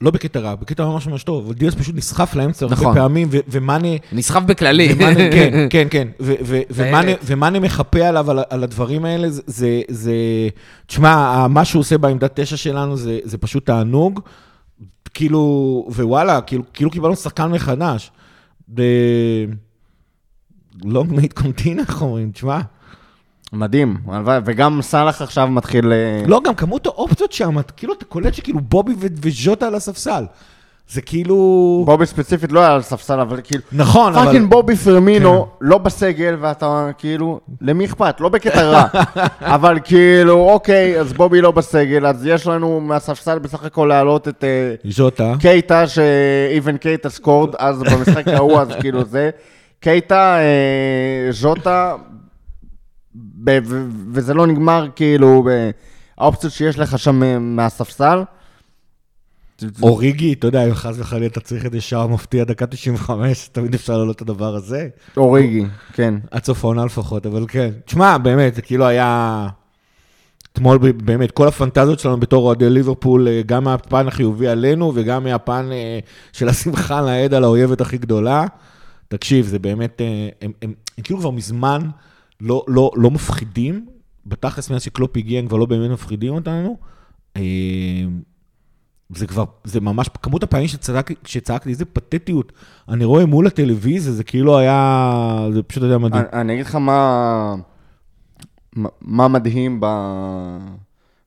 לא בקטע רע, בקטע ממש ממש טוב, אבל דיאז פשוט נסחף לאמצע הרבה פעמים, ומאני... נסחף בכללי. כן, כן, כן. ומאני מחפה עליו על הדברים האלה, זה... תשמע, מה שהוא עושה בעמדת 9 שלנו זה פשוט תענוג. כאילו, ווואלה, כאילו קיבלנו שחקן מחדש. long made continue, אנחנו אומרים, תשמע. מדהים, וגם סלח עכשיו מתחיל... לא, גם כמות האופציות שם, כאילו אתה קולט שכאילו בובי וז'וטה על הספסל. זה כאילו... בובי ספציפית לא היה על הספסל, אבל כאילו... נכון, אבל... פאקינג בובי פרמינו, לא בסגל, ואתה כאילו, למי אכפת? לא בקטע רע. אבל כאילו, אוקיי, אז בובי לא בסגל, אז יש לנו מהספסל בסך הכל להעלות את... ז'וטה. קייטה, שאיבן קייטה סקורד, אז במשחק ההוא, אז כאילו זה. קייטה, ז'וטה, וזה לא נגמר כאילו, האופציות שיש לך שם מהספסל, אוריגי, אתה יודע, אם חס וחלילה אתה צריך את השעה מופתיע, דקה 95, תמיד אפשר לעלות את הדבר הזה. אוריגי, כן. הצוף העונה לפחות, אבל כן. תשמע, באמת, זה כאילו היה... אתמול באמת, כל הפנטזיות שלנו בתור אוהדי ליברפול, גם מהפן החיובי עלינו, וגם מהפן של השמחה לעד על האויבת הכי גדולה. תקשיב, זה באמת... הם כאילו כבר מזמן לא מפחידים, בתכלס מאז שקלופ הגיע, הם כבר לא באמת מפחידים אותנו, זה כבר, זה ממש, כמות הפעמים שצעקתי, זה פתטיות. אני רואה מול הטלוויזיה, זה כאילו היה, זה פשוט היה מדהים. אני אגיד לך מה מדהים ב...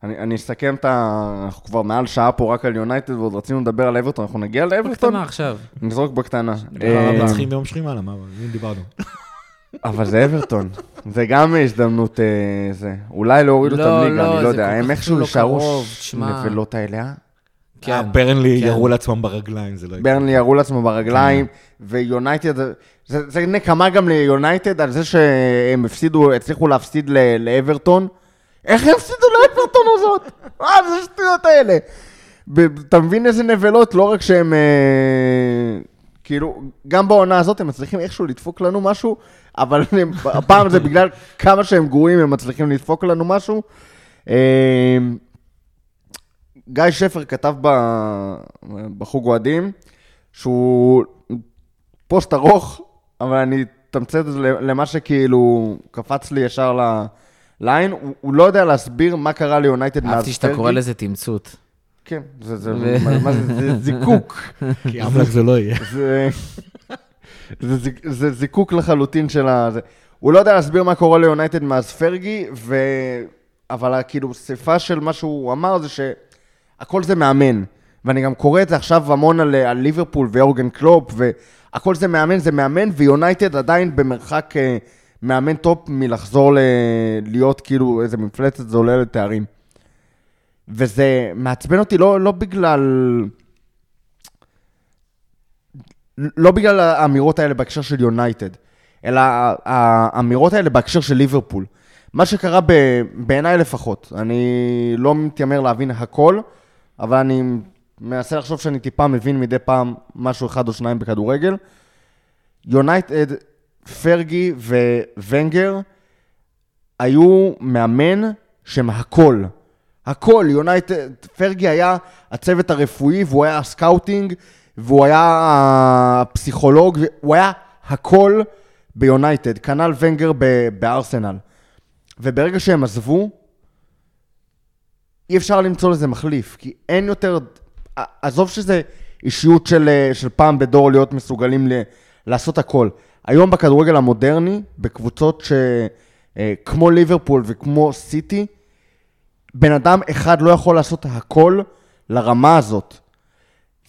אני אסכם את ה... אנחנו כבר מעל שעה פה רק על יונייטד, ועוד רצינו לדבר על אברטון, אנחנו נגיע לאברטון. בקטנה עכשיו. נזרוק בקטנה. נצחים וממשיכים הלאה, אבל אם דיברנו. אבל זה אברטון. זה גם הזדמנות זה. אולי להורידו תמליגה, אני לא יודע. הם איכשהו לשארו נבלות האלה. ברנלי ירו לעצמם ברגליים. ברנלי ירו לעצמם ברגליים, ויונייטד... זה נקמה גם ליונייטד על זה שהם הצליחו להפסיד לאברטון. איך הם הפסידו לאברטון הזאת? מה זה שטויות האלה? אתה מבין איזה נבלות, לא רק שהם... כאילו, גם בעונה הזאת הם מצליחים איכשהו לדפוק לנו משהו, אבל הפעם זה בגלל כמה שהם גרועים, הם מצליחים לדפוק לנו משהו. גיא שפר כתב בחוג אוהדים, שהוא פוסט ארוך, אבל אני תמצאת למה שכאילו קפץ לי ישר ליין, הוא לא יודע להסביר מה קרה ליונייטד. אהבתי שאתה קורא לזה תמצות. כן, זה זיקוק. כי אמלך זה לא יהיה. זה זיקוק לחלוטין של ה... הוא לא יודע להסביר מה קורה ליונייטד מאז פרגי, אבל כאילו שפה של מה שהוא אמר זה שהכל זה מאמן. ואני גם קורא את זה עכשיו המון על ליברפול ויורגן קלופ, והכל זה מאמן, ויונייטד עדיין במרחק מאמן טופ מלחזור להיות כאילו איזה מפלצת זולה לתארים. וזה מעצבן אותי לא בגלל... לא בגלל האמירות האלה בהקשר של יונייטד, אלא האמירות האלה בהקשר של ליברפול. מה שקרה בעיניי לפחות, אני לא מתיימר להבין הכל, אבל אני מנסה לחשוב שאני טיפה מבין מדי פעם משהו אחד או שניים בכדורגל. יונייטד, פרגי וונגר היו מאמן שהם הכל. הכל, יונייטד, פרגי היה הצוות הרפואי, והוא היה הסקאוטינג, והוא היה הפסיכולוג, הוא היה הכל ביונייטד, כנ"ל ונגר בארסנל. וברגע שהם עזבו, אי אפשר למצוא לזה מחליף, כי אין יותר, עזוב שזה אישיות של פעם בדור להיות מסוגלים לעשות הכל. היום בכדורגל המודרני, בקבוצות כמו ליברפול וכמו סיטי, בן אדם אחד לא יכול לעשות הכל לרמה הזאת.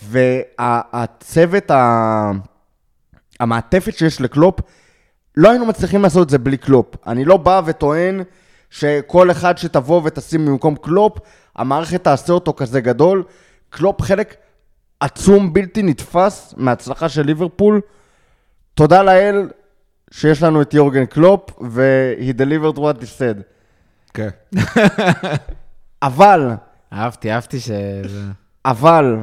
והצוות, המעטפת שיש לקלופ, לא היינו מצליחים לעשות את זה בלי קלופ. אני לא בא וטוען שכל אחד שתבוא ותשים במקום קלופ, המערכת תעשה אותו כזה גדול. קלופ חלק עצום בלתי נתפס מההצלחה של ליברפול. תודה לאל שיש לנו את יורגן קלופ, והיא delivered what he said. אבל אהבתי אבל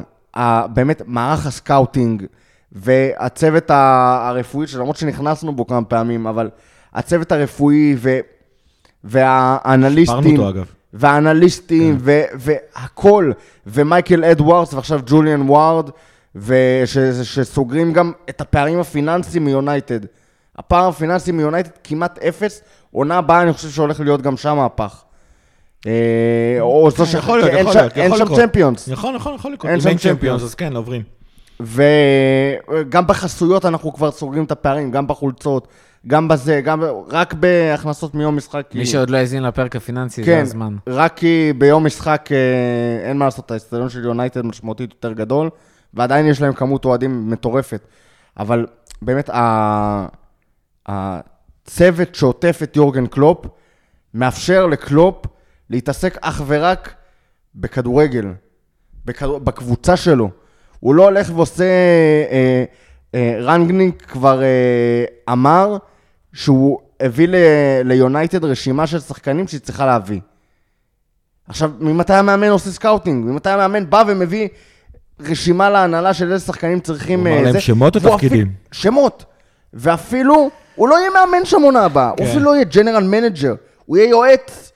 באמת מערך הסקאוטינג והצוות הרפואי, שלמרות שנכנסנו בו כמה פעמים, אבל הצוות הרפואי והאנליסטים והכל, ומייקל אדוורדס ועכשיו ג'וליאן וורד, שסוגרים גם את הפערים הפיננסיים מיונייטד. הפער הפיננסי מיונייטד כמעט אפס, עונה הבאה אני חושב שהולך להיות גם שם מהפך. או זו שיכול להיות, אין שם צ'מפיונס. נכון, אין שם צ'מפיונס, אז כן, עוברים. וגם בחסויות אנחנו כבר סוגרים את הפערים, גם בחולצות, גם בזה, רק בהכנסות מיום משחק. מי שעוד לא הזין לפרק הפיננסי, זה הזמן. רק כי ביום משחק אין מה לעשות, האצטדיון של יונייטד משמעותית יותר גדול, ועדיין יש להם כמות אוהדים מטורפת. אבל באמת, הצוות שעוטף את יורגן קלופ מאפשר לקלופ להתעסק אך ורק בכדורגל, בקבוצה שלו. הוא לא הולך ועושה, רנגניק כבר אמר שהוא הביא ליונייטד רשימה של שחקנים שהיא צריכה להביא. עכשיו, ממתי המאמן עושה סקאוטינג? ממתי המאמן בא ומביא רשימה להנהלה של איזה שחקנים צריכים... הוא אומר להם שמות או תפקידים? שמות. ואפילו... הוא לא יהיה מאמן שם עונה הבאה, הוא אפילו לא יהיה ג'נרל מנג'ר, הוא יהיה יועץ.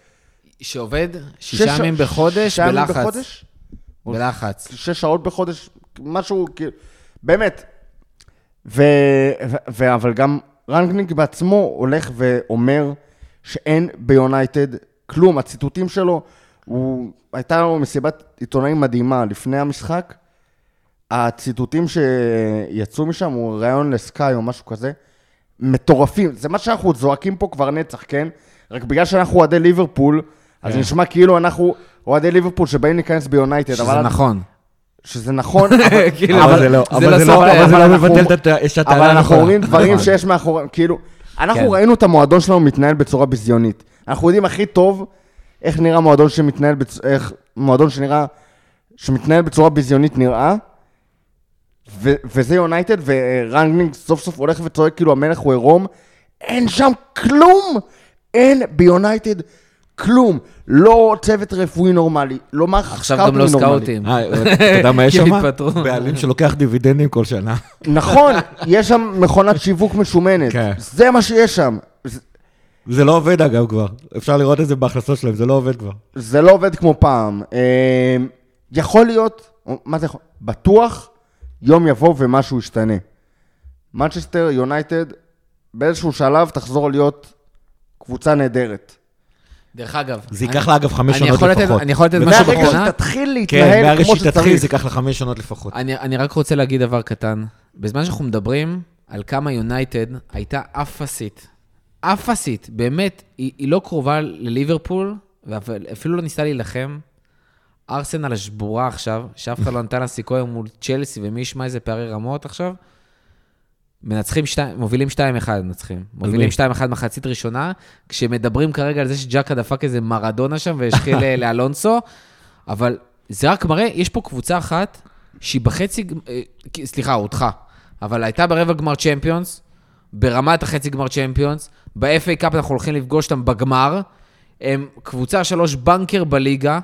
שעובד 6 ימים בחודש בלחץ. בלחץ. 6 שעות בחודש, משהו, באמת. אבל גם רנגניק בעצמו הולך ואומר שאין ביונייטד כלום, הציטוטים שלו, הייתה לו מסיבת עיתונאים מדהימה לפני המשחק, הציטוטים שיצאו משם, הוא רעיון לסקאי או משהו כזה, מטורפים, זה מה שאנחנו זועקים פה כבר נצח, כן? רק בגלל שאנחנו עדי ליברפול, אז נשמע כאילו אנחנו עדי ליברפול שבאים להיכנס ביונייטד. שזה נכון. שזה נכון, אבל זה לא מבטל את השטעלה. אבל אנחנו רואים דברים שיש מאחורים, כאילו, אנחנו ראינו את המועדון שלנו מתנהל בצורה ביזיונית. אנחנו יודעים הכי טוב איך נראה מועדון שמתנהל, איך מועדון שמתנהל בצורה ביזיונית נראה, וזה יונייטד, ורנגלינג סוף סוף הולך וצועק כאילו המלך הוא עירום, אין שם כלום, אין ביונייטד כלום, לא צוות רפואי נורמלי, לא מערך סקאוטים נורמלי. עכשיו גם לא סקאוטים. אתה יודע מה יש שם? בעלים שלוקח דיווידנדים כל שנה. נכון, יש שם מכונת שיווק משומנת, זה מה שיש שם. זה לא עובד אגב כבר, אפשר לראות את זה בהכנסות שלהם, זה לא עובד כבר. זה לא עובד כמו פעם. יכול להיות, מה זה יכול? בטוח, יום יבוא ומשהו ישתנה. Manchester United, באיזשהו שלב תחזור להיות קבוצה נהדרת. דרך אגב. זה ייקח לה אגב 5 שנות לפחות. אני יכול לתת משהו בקרונה. מהרגע שתתחיל להתנהל כמו שצריך. כן, מהרגע שתתחיל זה ייקח לה 5 שנות לפחות. אני רק רוצה להגיד דבר קטן. בזמן שאנחנו מדברים על כמה יונייטד הייתה אפסית. אפסית, באמת, היא לא קרובה לליברפול, ואפילו לא ניסתה להילחם. ארסנל השבורה עכשיו, שאף אחד לא נתן לסיכוי מול צ'לסי, ומי ישמע איזה פערי רמות עכשיו, מנצחים מובילים 2-1, מנצחים. מובילים 2-1 מחצית ראשונה, כשמדברים כרגע על זה שג'אקה דפק איזה מרדונה שם, והשחיל לאלונסו, אבל זה רק מראה, יש פה קבוצה אחת, שהיא בחצי, סליחה, אותך, אבל הייתה ברבע גמר צ'מפיונס, ברמת החצי גמר צ'מפיונס, ב-FA קאפ אנחנו הולכים לפגוש אותם בגמר, הם קבוצה 3 בנקר בליגה,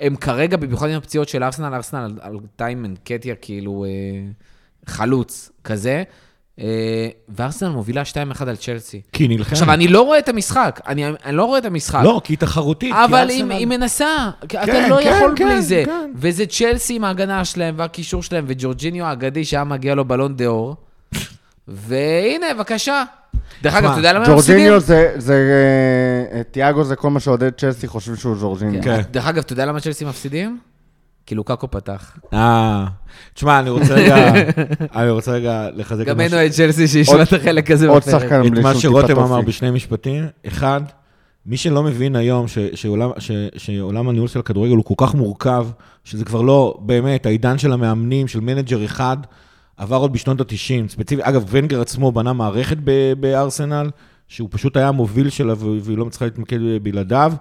הם כרגע, במיוחד עם הפציעות של ארסנל, ארסנל על טיימן, קטיה, כאילו חלוץ כזה, וארסנל מובילה 2-1 על צ'לסי. כי נלחמת. עכשיו, אני לא רואה את המשחק, אני לא רואה את המשחק. לא, כי היא תחרותית. אבל היא מנסה, אתה לא יכול בלי זה. וזה צ'לסי עם ההגנה שלהם והקישור שלהם, וג'ורג'יניו האגדי שהיה מגיע לו בלון דאור, והנה, בבקשה. דרך אגב, אתה יודע למה הם מפסידים? ג'ורג'יניו זה... תיאגו זה כל מה שעודד צ'לסי חושבים שהוא ג'ורג'יניו. דרך אגב, אתה יודע למה צ'לסי מפסידים? כי לוקאקו פתח. תשמע, אני רוצה רגע לחזק... גם אין אוהד צ'לסי שישמע את החלק הזה. עוד שחקן בלי שום טיפה טופי. את מה שרותם אמר בשני משפטים. אחד, מי שלא מבין היום שעולם הניהול של הכדורגל הוא כל כך מורכב, שזה כבר לא באמת העידן של המאמנים, של מנג'ר אחד, עבר עוד בשנות ה-90, ספציפי, אגב, ונגר עצמו בנה מערכת בארסנל, שהוא פשוט היה המוביל שלה, והיא לא מצליחה להתמקד בלעדיו.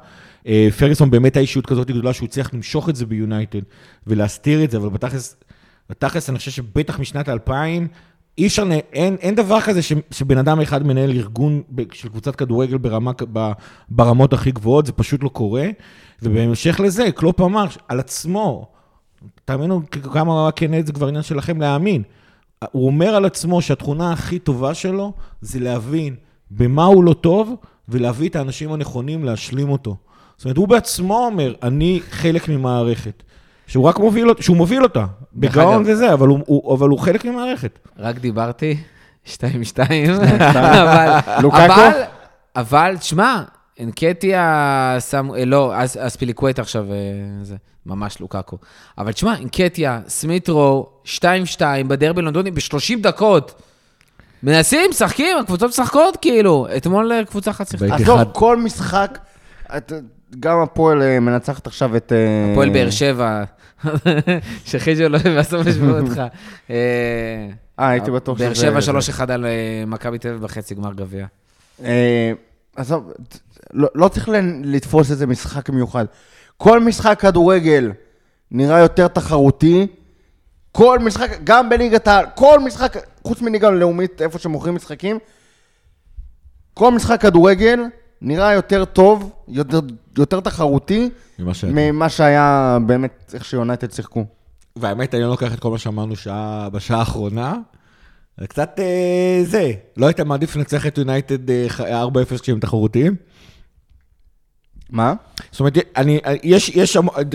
פרגסון באמת האישיות כזאת גדולה, שהוא צריך למשוך את זה ביונייטד, ולהסתיר את זה, אבל בתכלס, אני חושב שבטח משנת 2000, אי אפשר, אין דבר כזה שבן אדם אחד מנהל ארגון של קבוצת כדורגל ברמות הכי גבוהות, זה פשוט לא קורה, ובהמשך לזה, קלופ אמר על עצמו, תאמינו כמה כנד זה כבר עניין שלכם להאמין, הוא אומר על עצמו שהתכונה הכי טובה שלו זה להבין במה הוא לא טוב ולהביא את האנשים הנכונים להשלים אותו. זאת אומרת, הוא בעצמו אומר, אני חלק ממערכת, שהוא רק מוביל אותה, בגאון וזה, אבל הוא חלק ממערכת. רק דיברתי, 2-2, אבל תשמע, אנקטיה, לא, אז פיליקוויט עכשיו זה. ממש לוקאקו. אבל תשמע, אינקטיה, סמיטרו, 2-2, בדרבי לונדוני, ב-30 דקות. מנסים, משחקים, הקבוצות משחקות, כאילו. אתמול קבוצה אחת שיחקה. עזוב, כל משחק, גם הפועל מנצחת עכשיו את... הפועל באר שבע, שחיג'ו לא בסוף השבוע אותך. הייתי בטוח שזה... באר שבע 3-1 על מכבי תל אביב בחצי גמר גביע. עזוב, לא צריך לתפוס איזה משחק מיוחד. כל משחק כדורגל נראה יותר תחרותי, כל משחק, גם בליגת העל, כל משחק, חוץ מליגה לאומית, איפה שמוכרים משחקים, כל משחק כדורגל נראה יותר טוב, יותר תחרותי, ממה שהיה באמת איך שיונייטד שיחקו. והאמת, אני לא לוקח את כל מה שאמרנו בשעה האחרונה, זה קצת זה, לא היית מעדיף לנצח את יונייטד 4-0 כשהם תחרותיים? מה? זאת אומרת, יש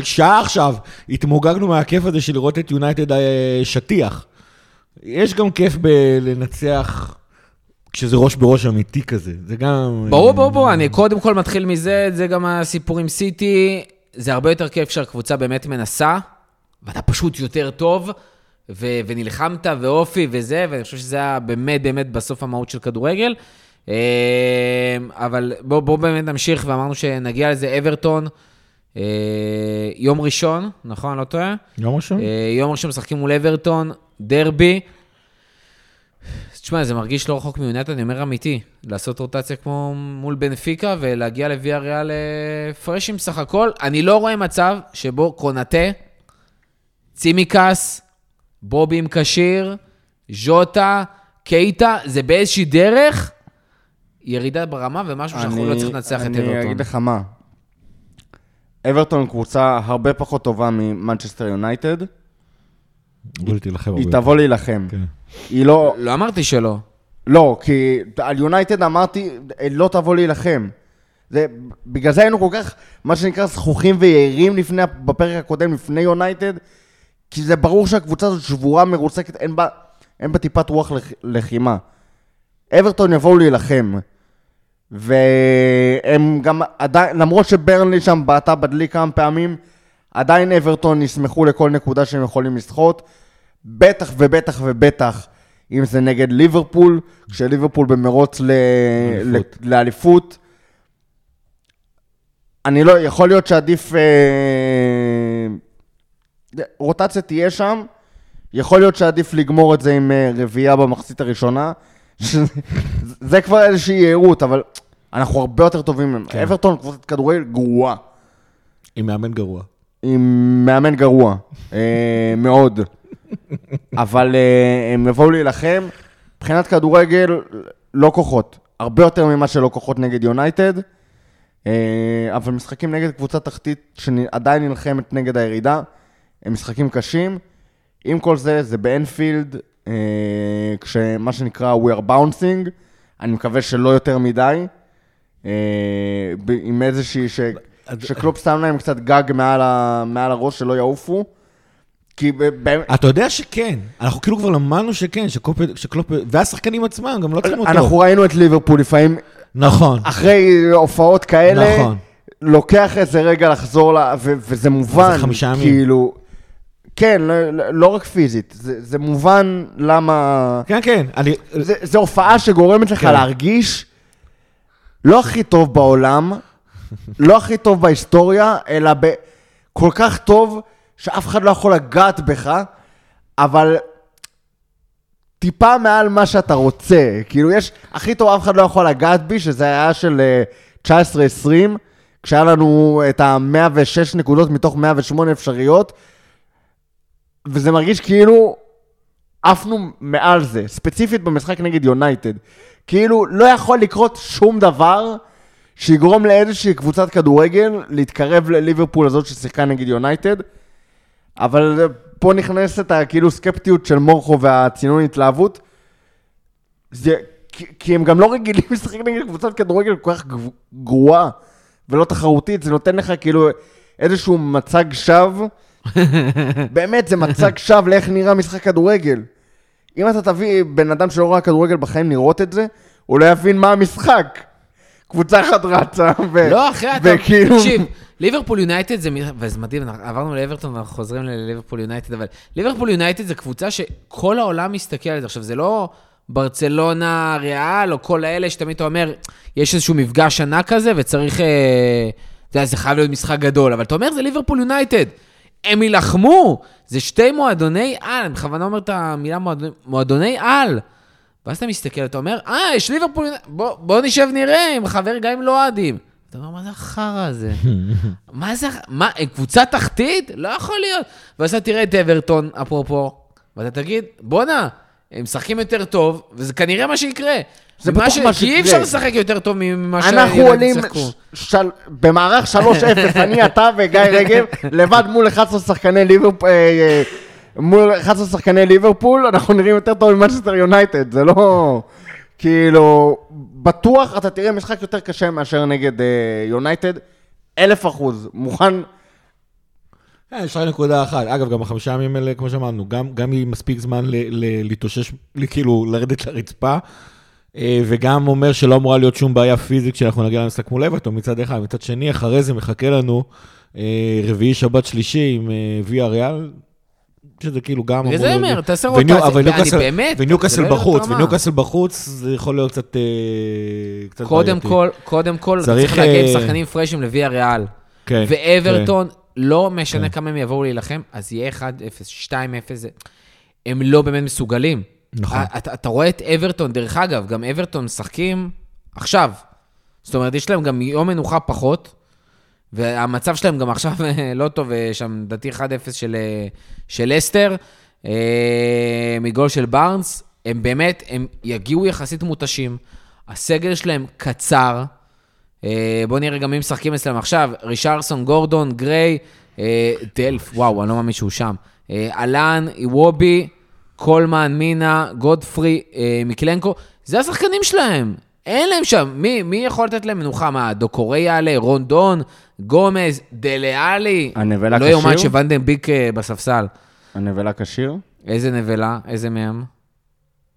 שעה עכשיו, התמוגגנו מהכיף הזה של לראות את יונייטד שטיח. יש גם כיף בלנצח כשזה ראש בראש אמיתי כזה. זה גם... ברור, אני קודם כל מתחיל מזה, זה גם הסיפור עם סיטי, זה הרבה יותר כיף שהקבוצה באמת מנסה, ואתה פשוט יותר טוב, ונלחמת ואופי וזה, ואני חושב שזה היה באמת באמת בסוף המהות של כדורגל, אבל בואו באמת נמשיך, ואמרנו שנגיע לזה אברטון, יום ראשון, נכון, לא טועה? יום ראשון? יום ראשון משחקים מול אברטון, דרבי, תשמע, זה מרגיש לא רחוק מיונת, אני אומר אמיתי, לעשות רוטציה כמו מול בנפיקה, ולהגיע לויה ריאל פרשים סך הכל, אני לא רואה מצב שבו קונטה, צימיקס, בובי עם קשיר, ז'וטה, קייטה, זה באיזושהי דרך, ירידה ברמה ומשהו שאנחנו לא צריכים לנצח את אברטון. אני אגיד לך מה, אברטון קבוצה הרבה פחות טובה ממנצ'סטר יונייטד, היא תבוא להילחם. היא לא... לא אמרתי שלא. לא, כי על יונייטד אמרתי, לא תבוא להילחם. בגלל זה היינו כל כך, מה שנקרא, זכוכים ויערים בפרק הקודם, לפני יונייטד, כי זה ברור שהקבוצה הזאת שבורה, מרוסקת, אין בה טיפת רוח לחימה. אברטון יבואו להילחם. והם גם עדיין, למרות שברנלי שם בעטה בדלי כמה פעמים, עדיין אברטון ישמחו לכל נקודה שהם יכולים לשחות, בטח ובטח ובטח, אם זה נגד ליברפול, כשליברפול במרוץ לאליפות, אני לא, יכול להיות שעדיף, רוטציה תהיה שם, יכול להיות שעדיף לגמור את זה עם רביעה במחצית הראשונה, זה כבר איזושהי יעירות, אבל אנחנו הרבה יותר טובים, אברטון קבוצת כדורגל גרועה. עם מאמן גרוע. עם מאמן גרוע, מאוד. אבל הם יבואו להילחם, מבחינת כדורגל לא כוחות, הרבה יותר ממה שלא כוחות נגד יונייטד, אבל משחקים נגד קבוצה תחתית שעדיין נלחמת נגד הירידה, הם משחקים קשים, עם כל זה, זה באנפילד, כשמה שנקרא We are bouncing, אני מקווה שלא יותר מדי, עם איזושהי שקלופ שם להם קצת גג מעל הראש שלא יעופו, אתה יודע שכן, אנחנו כאילו כבר למדנו שכן, שקלופ, והשחקנים עצמם גם לא צריכים אותו. אנחנו ראינו את ליברפול לפעמים, נכון. אחרי הופעות כאלה, נכון. לוקח איזה רגע לחזור לה, וזה מובן, כאילו, כן, לא רק פיזית, זה מובן למה... כן, כן. זה הופעה שגורמת לך להרגיש לא הכי טוב בעולם, לא הכי טוב בהיסטוריה, אלא כל כך טוב שאף אחד לא יכול לגעת בך, אבל טיפה מעל מה שאתה רוצה. כאילו יש, הכי טוב אף אחד לא יכול לגעת בי, שזה היה של 19-20, כשהיה לנו את ה-106 נקודות מתוך 108 אפשריות, וזה מרגיש כאילו עפנו מעל זה, ספציפית במשחק נגד יונייטד. כאילו לא יכול לקרות שום דבר, שיגרום לאיזושהי קבוצת כדורגל להתקרב לליברפול הזאת ששיחקה נגד יונייטד, אבל פה נכנסת הכאילו סקפטיות של מורחו והצינון התלהבות, כי הם גם לא רגילים לשחק נגד קבוצת כדורגל כל כך גרועה ולא תחרותית, זה נותן לך כאילו איזשהו מצג שווא, באמת זה מצג שווא לאיך נראה משחק כדורגל. אם אתה תביא בן אדם שלא ראה כדורגל בחיים לראות את זה, הוא לא יבין מה המשחק. קבוצה אחת רצה, לא, אחרי אתה, תקשיב, ליברפול יונייטד זה, וזה מדהים, עברנו לאברטון ואנחנו חוזרים לליברפול יונייטד, אבל ליברפול יונייטד זה קבוצה שכל העולם מסתכל על זה, עכשיו זה לא ברצלונה ריאל, או כל האלה שתמיד אתה אומר, יש איזשהו מפגש ענק כזה, וצריך, זה חייב להיות משחק גדול, אבל אתה אומר, זה ליברפול יונייטד, הם ילחמו, זה שתי מועדוני על, אני בכוונה אומר את המילה מועדוני על, ואז אתה מסתכל, אתה אומר, יש ליברפול, בוא נשב נראה עם חבר גיא עם לועדים. אתה אומר, מה זה החרא הזה? מה זה, מה, קבוצה תחתית? לא יכול להיות. ואז אתה תראה את אברטון, אפרופו, ואתה תגיד, בונה, הם משחקים יותר טוב, וזה כנראה מה שיקרה. זה בטוח מה שיקרה. כי אי אפשר לשחק יותר טוב ממה שיקרה. אנחנו עולים במערך 3-0, אני, אתה וגיא רגב, לבד מול 11 שחקני ליברפול, מול 11 שחקני ליברפול, אנחנו נראים יותר טוב ממנצ'סטר יונייטד, זה לא... כאילו, בטוח אתה תראה משחק יותר קשה מאשר נגד יונייטד, 1000%, מוכן... יש רק 1.1, אגב, גם 5 ימים האלה, כמו שאמרנו, גם היא מספיק זמן להתאושש, כאילו, לרדת לרצפה, וגם אומר שלא אמורה להיות שום בעיה פיזית, כשאנחנו נגיע למשחק מול אברטון, מצד אחד, מצד שני, אחרי זה מחכה לנו... רביעי, שבת, שלישי עם ויה ריאל, שזה כאילו גם... וזה אומר, תעשה רוטציה, אני באמת... וניוקאסל בחוץ, זה יכול להיות קצת... קודם כל, צריך להגיע עם שחקנים פרשים לויה ריאל, ואברטון, לא משנה כמה הם יבואו להילחם, אז יהיה 1-0, 2-0, הם לא באמת מסוגלים. נכון. אתה רואה את אברטון, דרך אגב, גם אברטון משחקים עכשיו. זאת אומרת, יש להם גם יום מנוחה פחות, והמצב שלהם גם עכשיו לא טוב, שם דתי 1-0 של אסטר, מגול של בארנס, הם באמת, הם יגיעו יחסית מותשים, הסגל שלהם קצר, בואו נראה גם מי משחקים אצלם עכשיו, רישרסון, גורדון, גריי, דלף, וואו, אני לא מאמין שהוא שם, אלן, איוובי, קולמן, מינה, גודפרי, מקלנקו, זה השחקנים שלהם, אין להם שם, מי יכול לתת להם מנוחה? מה, דוקוריה עלי, רונדון, גומז, דלאלי, לא יומן שוונדנביק בספסל. הנבלה קשיר? איזה נבלה? איזה מהם?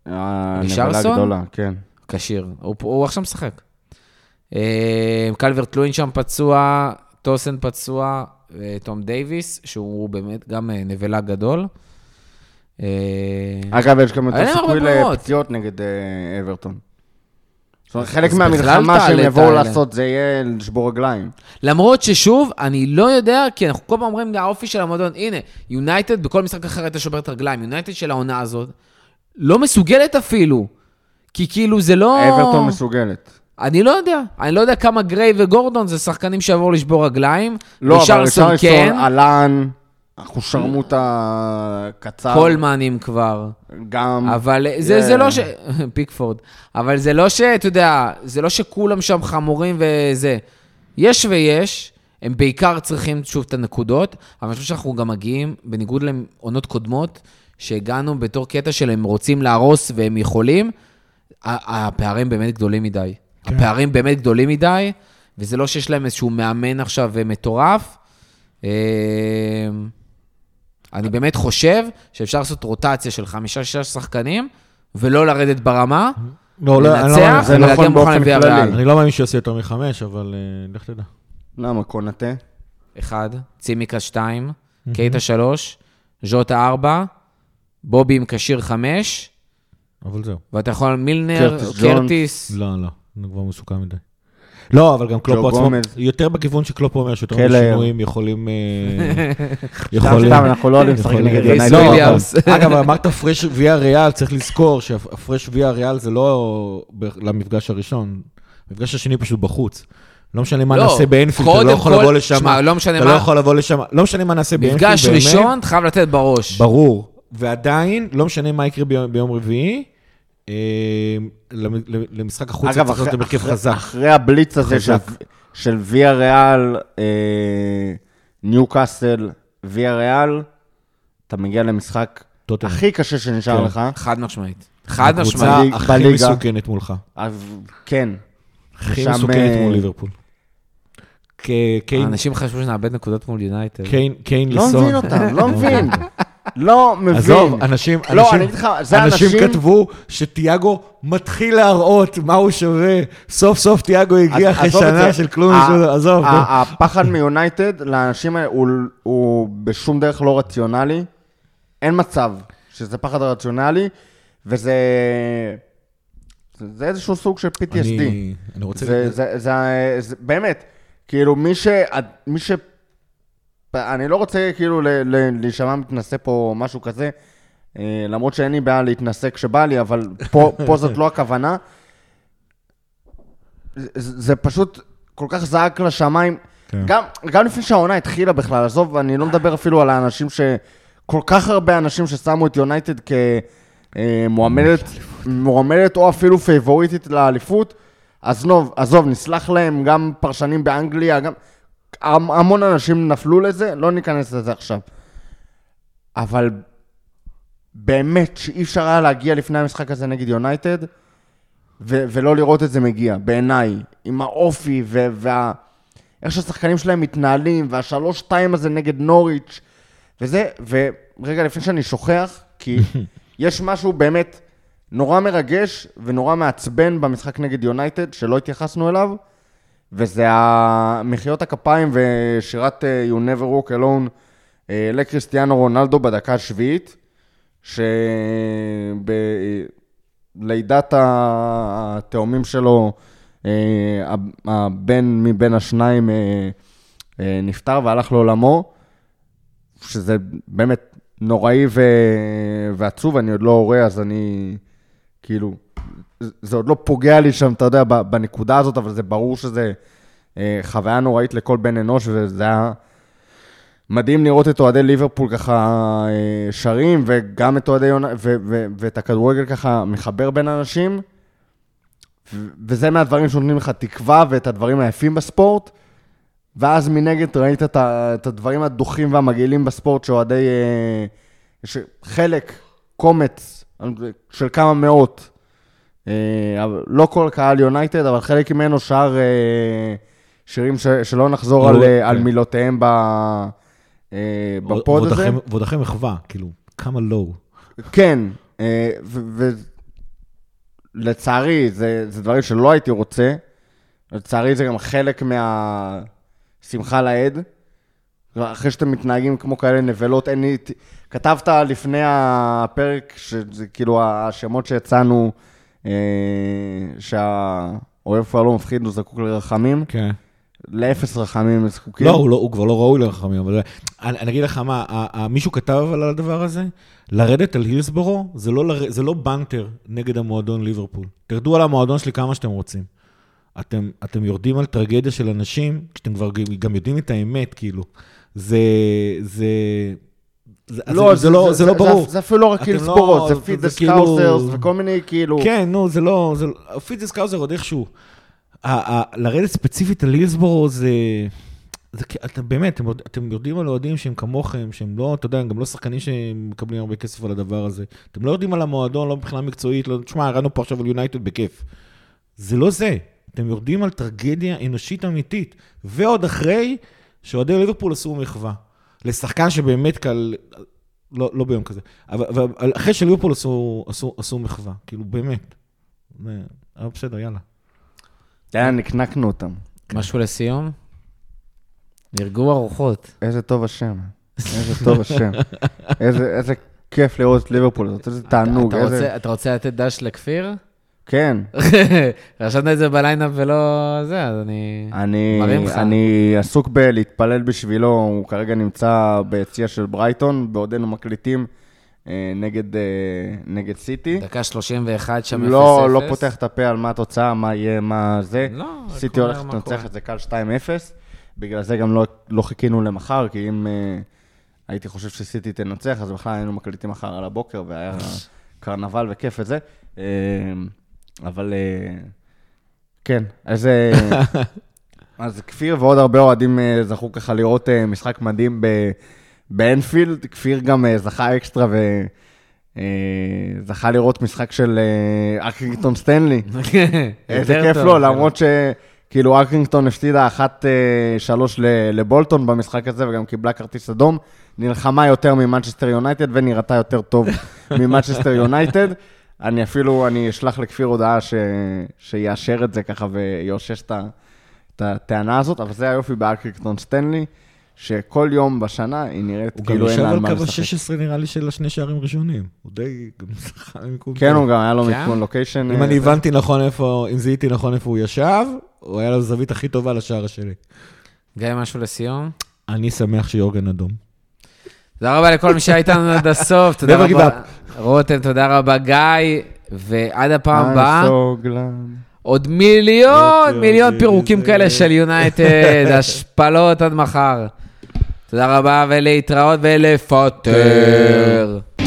הנבלה גדולה, כן. קשיר, הוא עכשיו משחק. קלברט לוין שם פצוע, טוסן פצוע, תום דיוויס, שהוא באמת גם נבלה גדול. אגב, יש גם יותר סיכוי לפציעות נגד אברטון. חלק מהמלחמה שהם יבואו לעשות זה יהיה לשבור רגליים. למרות ששוב, אני לא יודע, כי אנחנו כל פעם אומרים, האופי של המועדון, הנה, יונייטד בכל משחק אחר הייתה שוברת רגליים, יונייטד של העונה הזאת, לא מסוגלת אפילו, כי כאילו זה לא... אברטון מסוגלת. אני לא יודע כמה גריי וגורדון זה שחקנים שעבור לשבור רגליים. לא, אבל רישרסון, כן. אלן, אנחנו שרמו את הקצר. קולמנים כבר. גם. אבל זה לא ש... פיקפורד. אבל זה לא ש... אתה יודע, זה לא שכולם שם חמורים וזה. יש ויש. הם בעיקר צריכים שוב את הנקודות. אבל אני חושב שאנחנו גם מגיעים, בניגוד לעונות קודמות, שהגענו בתור קטע שלהם רוצים להרוס והם יכולים. הפערים באמת גדולים מדי. כן. הפערים באמת גדולים מדי. וזה לא שיש להם איזשהו מאמן עכשיו מטורף. אני באמת חושב שאפשר לעשות רוטציה של 5-6 שחקנים, ולא לרדת ברמה, לנצח, ולהגיע מוכן לביאה ריאל. אני לא מאמין שעושה יותר מ-5, אבל לך תדע. למה? קונטה? 1, צימיקה 2, קייטה 3, ז'וטה 4, בובי עם קשיר 5, אבל זהו. ואתה יכול מילנר, קרטיס. לא, אני כבר מסוכן מדי. לא, אבל גם קלופ עצמו, יותר בכיוון שקלופ אומר שיותר משינויים יכולים... סתם, אנחנו לא יודעים שחקים נגד יונייטד. אגב, אמרת פרש ויה ריאל, צריך לזכור שהפרש ויה ריאל זה לא למפגש הראשון, המפגש השני פשוט בחוץ. לא משנה מה נעשה באנפילד, אתה לא יכול לבוא לשם. לא משנה מה נעשה באנפילד באמת. מפגש ראשון, אתה חייב לתת בראש. ברור, ועדיין, לא משנה מה יקרה ביום רביעי, למשחק החוץ אגב, צריך להיות מרכיב חזק. אחרי הבליץ הזה של ויה ריאל, ניוקאסל, ויה ריאל, אתה מגיע למשחק הכי קשה שנשאר לך. חד משמעית. הכי מסוכנת מולך. כן. הכי מסוכנת מול ליברפול. האנשים חשבו שנאבד נקודות מול יונייטד. קיין ליסון. לא מבין אותם, לא מבין. עזוב, אנשים כתבו שתיאגו מתחיל להראות מה הוא שווה. סוף סוף תיאגו הגיע אחרי שנה של כלום. עזוב. הפחד מיונייטד לאנשים הוא בשום דרך לא רציונלי. אין מצב שזה פחד רציונלי, וזה... זה איזשהו סוג של PTSD. אני רוצה... זה באמת, כאילו מי ש... אני לא רוצה כאילו להישמע מתנסה פה משהו כזה, למרות שאין לי בעיה להתנסה כשבא לי, אבל פה זאת לא הכוונה. זה פשוט כל כך זעק לשמיים, גם לפני שהעונה התחילה בכלל, עזוב, אני לא מדבר אפילו על האנשים כל כך הרבה אנשים ששמו את יונייטד כמועמדת או אפילו פייבוריטית לאליפות, אז עזוב, נסלח להם גם פרשנים באנגליה, גם... המון אנשים נפלו לזה, לא ניכנס לזה עכשיו. אבל באמת שאי אפשר היה להגיע לפני המשחק הזה נגד יונייטד, ולא לראות את זה מגיע, בעיניי, עם האופי, איך שהשחקנים שלהם מתנהלים, וה3-2 הזה נגד נוריץ' וזה, ורגע לפני שאני שוכח, כי יש משהו באמת נורא מרגש, ונורא מעצבן במשחק נגד יונייטד, שלא התייחסנו אליו, וזה מחיאות הכפיים ושירת You Never Walk Alone לקריסטיאנו רונלדו בדקה השביעית, שבלידת התאומים שלו, הבן מבין השניים נפטר והלך לעולמו, שזה באמת נוראי ועצוב, אני עוד לא הורה, אז אני כאילו, זה עוד לא פוגע לי שם, אתה יודע, בנקודה הזאת, אבל זה ברור שזה חוויה נוראית לכל בן אנוש, וזה היה מדהים לראות את אוהדי ליברפול ככה שרים, וגם את אוהדי יונה, ואת הכדורגל ככה מחבר בין אנשים, וזה מהדברים שנותנים לך תקווה, ואת הדברים היפים בספורט, ואז מנגד ראית את הדברים הדוחים והמגעילים בספורט, שאוהדי, שחלק, קומץ, של כמה מאות, לא כל קהל יונייטד, אבל חלק ממנו שר שירים שלא נחזור על מילותיהם בפוד הזה. ועוד אחרי מחווה, כאילו, כמה לא. כן, ולצערי, זה דברים שלא הייתי רוצה, לצערי זה גם חלק מהשמחה לעד, אחרי שאתם מתנהגים כמו כאלה נבלות, כתבת לפני הפרק, כאילו השמות שיצאנו, שהאוהב כבר לא מפחיד, הוא זקוק לרחמים. כן. לאפס רחמים זקוקים. לא, הוא כבר לא ראוי לרחמים, אבל אני אגיד לך מה, מישהו כתב על הדבר הזה, לרדת על הילסבורו, זה לא בנטר נגד המועדון ליברפול. תרדו על המועדון שלי כמה שאתם רוצים. אתם יורדים על טרגדיה של אנשים, כשאתם כבר גם יודעים את האמת, כאילו. זה... לא, זה לא ברור. זה אפילו לא רק הילסבורו, זה פיטס קאוסרס וכל מיני כאילו... כן, נו, זה לא... פיטס קאוסר עוד איכשהו. לרדת ספציפית על הילסבורו זה... באמת, אתם יודעים על אוהדים שהם כמוכם, שהם לא, אתה יודע, גם לא שחקנים שהם מקבלים הרבה כסף על הדבר הזה. אתם לא יודעים על המועדון, לא מבחינה מקצועית, לא... תשמע, הרענו פה עכשיו על יונייטד בכיף. זה לא זה. אתם יודעים על טרגדיה אנושית אמיתית. ועוד אחרי שאוהדי ליברפול עשו מחווה. לשחקן שבאמת קל, לא ביום כזה, אבל אחרי שליברפול עשו מחווה, כאילו באמת, אבל בסדר, יאללה. נקנקנו אותם. משהו לסיום? נרגעו הרוחות. איזה טוב השם, איזה טוב השם. איזה כיף לראות את ליברפול, איזה תענוג. אתה רוצה לתת דש לכפיר? כן. רשתנו את זה בליינאפ ולא זה, אז אני מרים לך. אני עסוק בלהתפלל בשבילו, הוא כרגע נמצא ביציאה של ברייטון, בעודנו מקליטים נגד סיטי. דקה 31 שם 0-0. לא פותח את הפה על מה התוצאה, מה יהיה, מה זה. סיטי הולכת לנצח את זה קל 2-0, בגלל זה גם לא חיכינו למחר, כי אם הייתי חושב שסיטי תנצח, אז בכלל היינו מקליטים מחר על הבוקר, והיה קרנבל וכיף את זה. אבל כן, אז כפיר ועוד הרבה אוהדים זכו ככה לראות משחק מדהים באנפילד, כפיר גם זכה אקסטרה וזכה לראות משחק של אקרינגטון סטנלי, איזה כיף לו, למרות שכאילו אקרינגטון הפסידה 1-3 לבולטון במשחק הזה וגם קיבלה כרטיס אדום, נלחמה יותר ממנצ'סטר יונייטד ונראתה יותר טוב ממנצ'סטר יונייטד, אני אפילו, אני אשלח לכפיר הודעה שיאשר את זה ככה ויושש את הטענה הזאת, אבל זה היופי באקרינגטון סטנלי, שכל יום בשנה היא נראית כאילו אין על מה לשחק. הוא גם יושב על קו 16 נראה לי של השני שערים ראשונים, הוא די גם שחק ממקום. כן, הוא גם היה לו מקום לוקיישן. אם אני הבנתי נכון איפה, אם זיהיתי נכון איפה הוא ישב, הוא היה לו זווית הכי טובה לשער השני. גיא, משהו לסיום? אני שמח שיורגן אדום. תודה רבה לכל מי שהייתנו עד הסוף, תודה רבה. רותם, תודה רבה, גיא, ועד הפעם הבאה, עוד מיליון פירוקים כאלה של יונייטד, השפלות עד מחר. תודה רבה, ולהתראות ולפטר.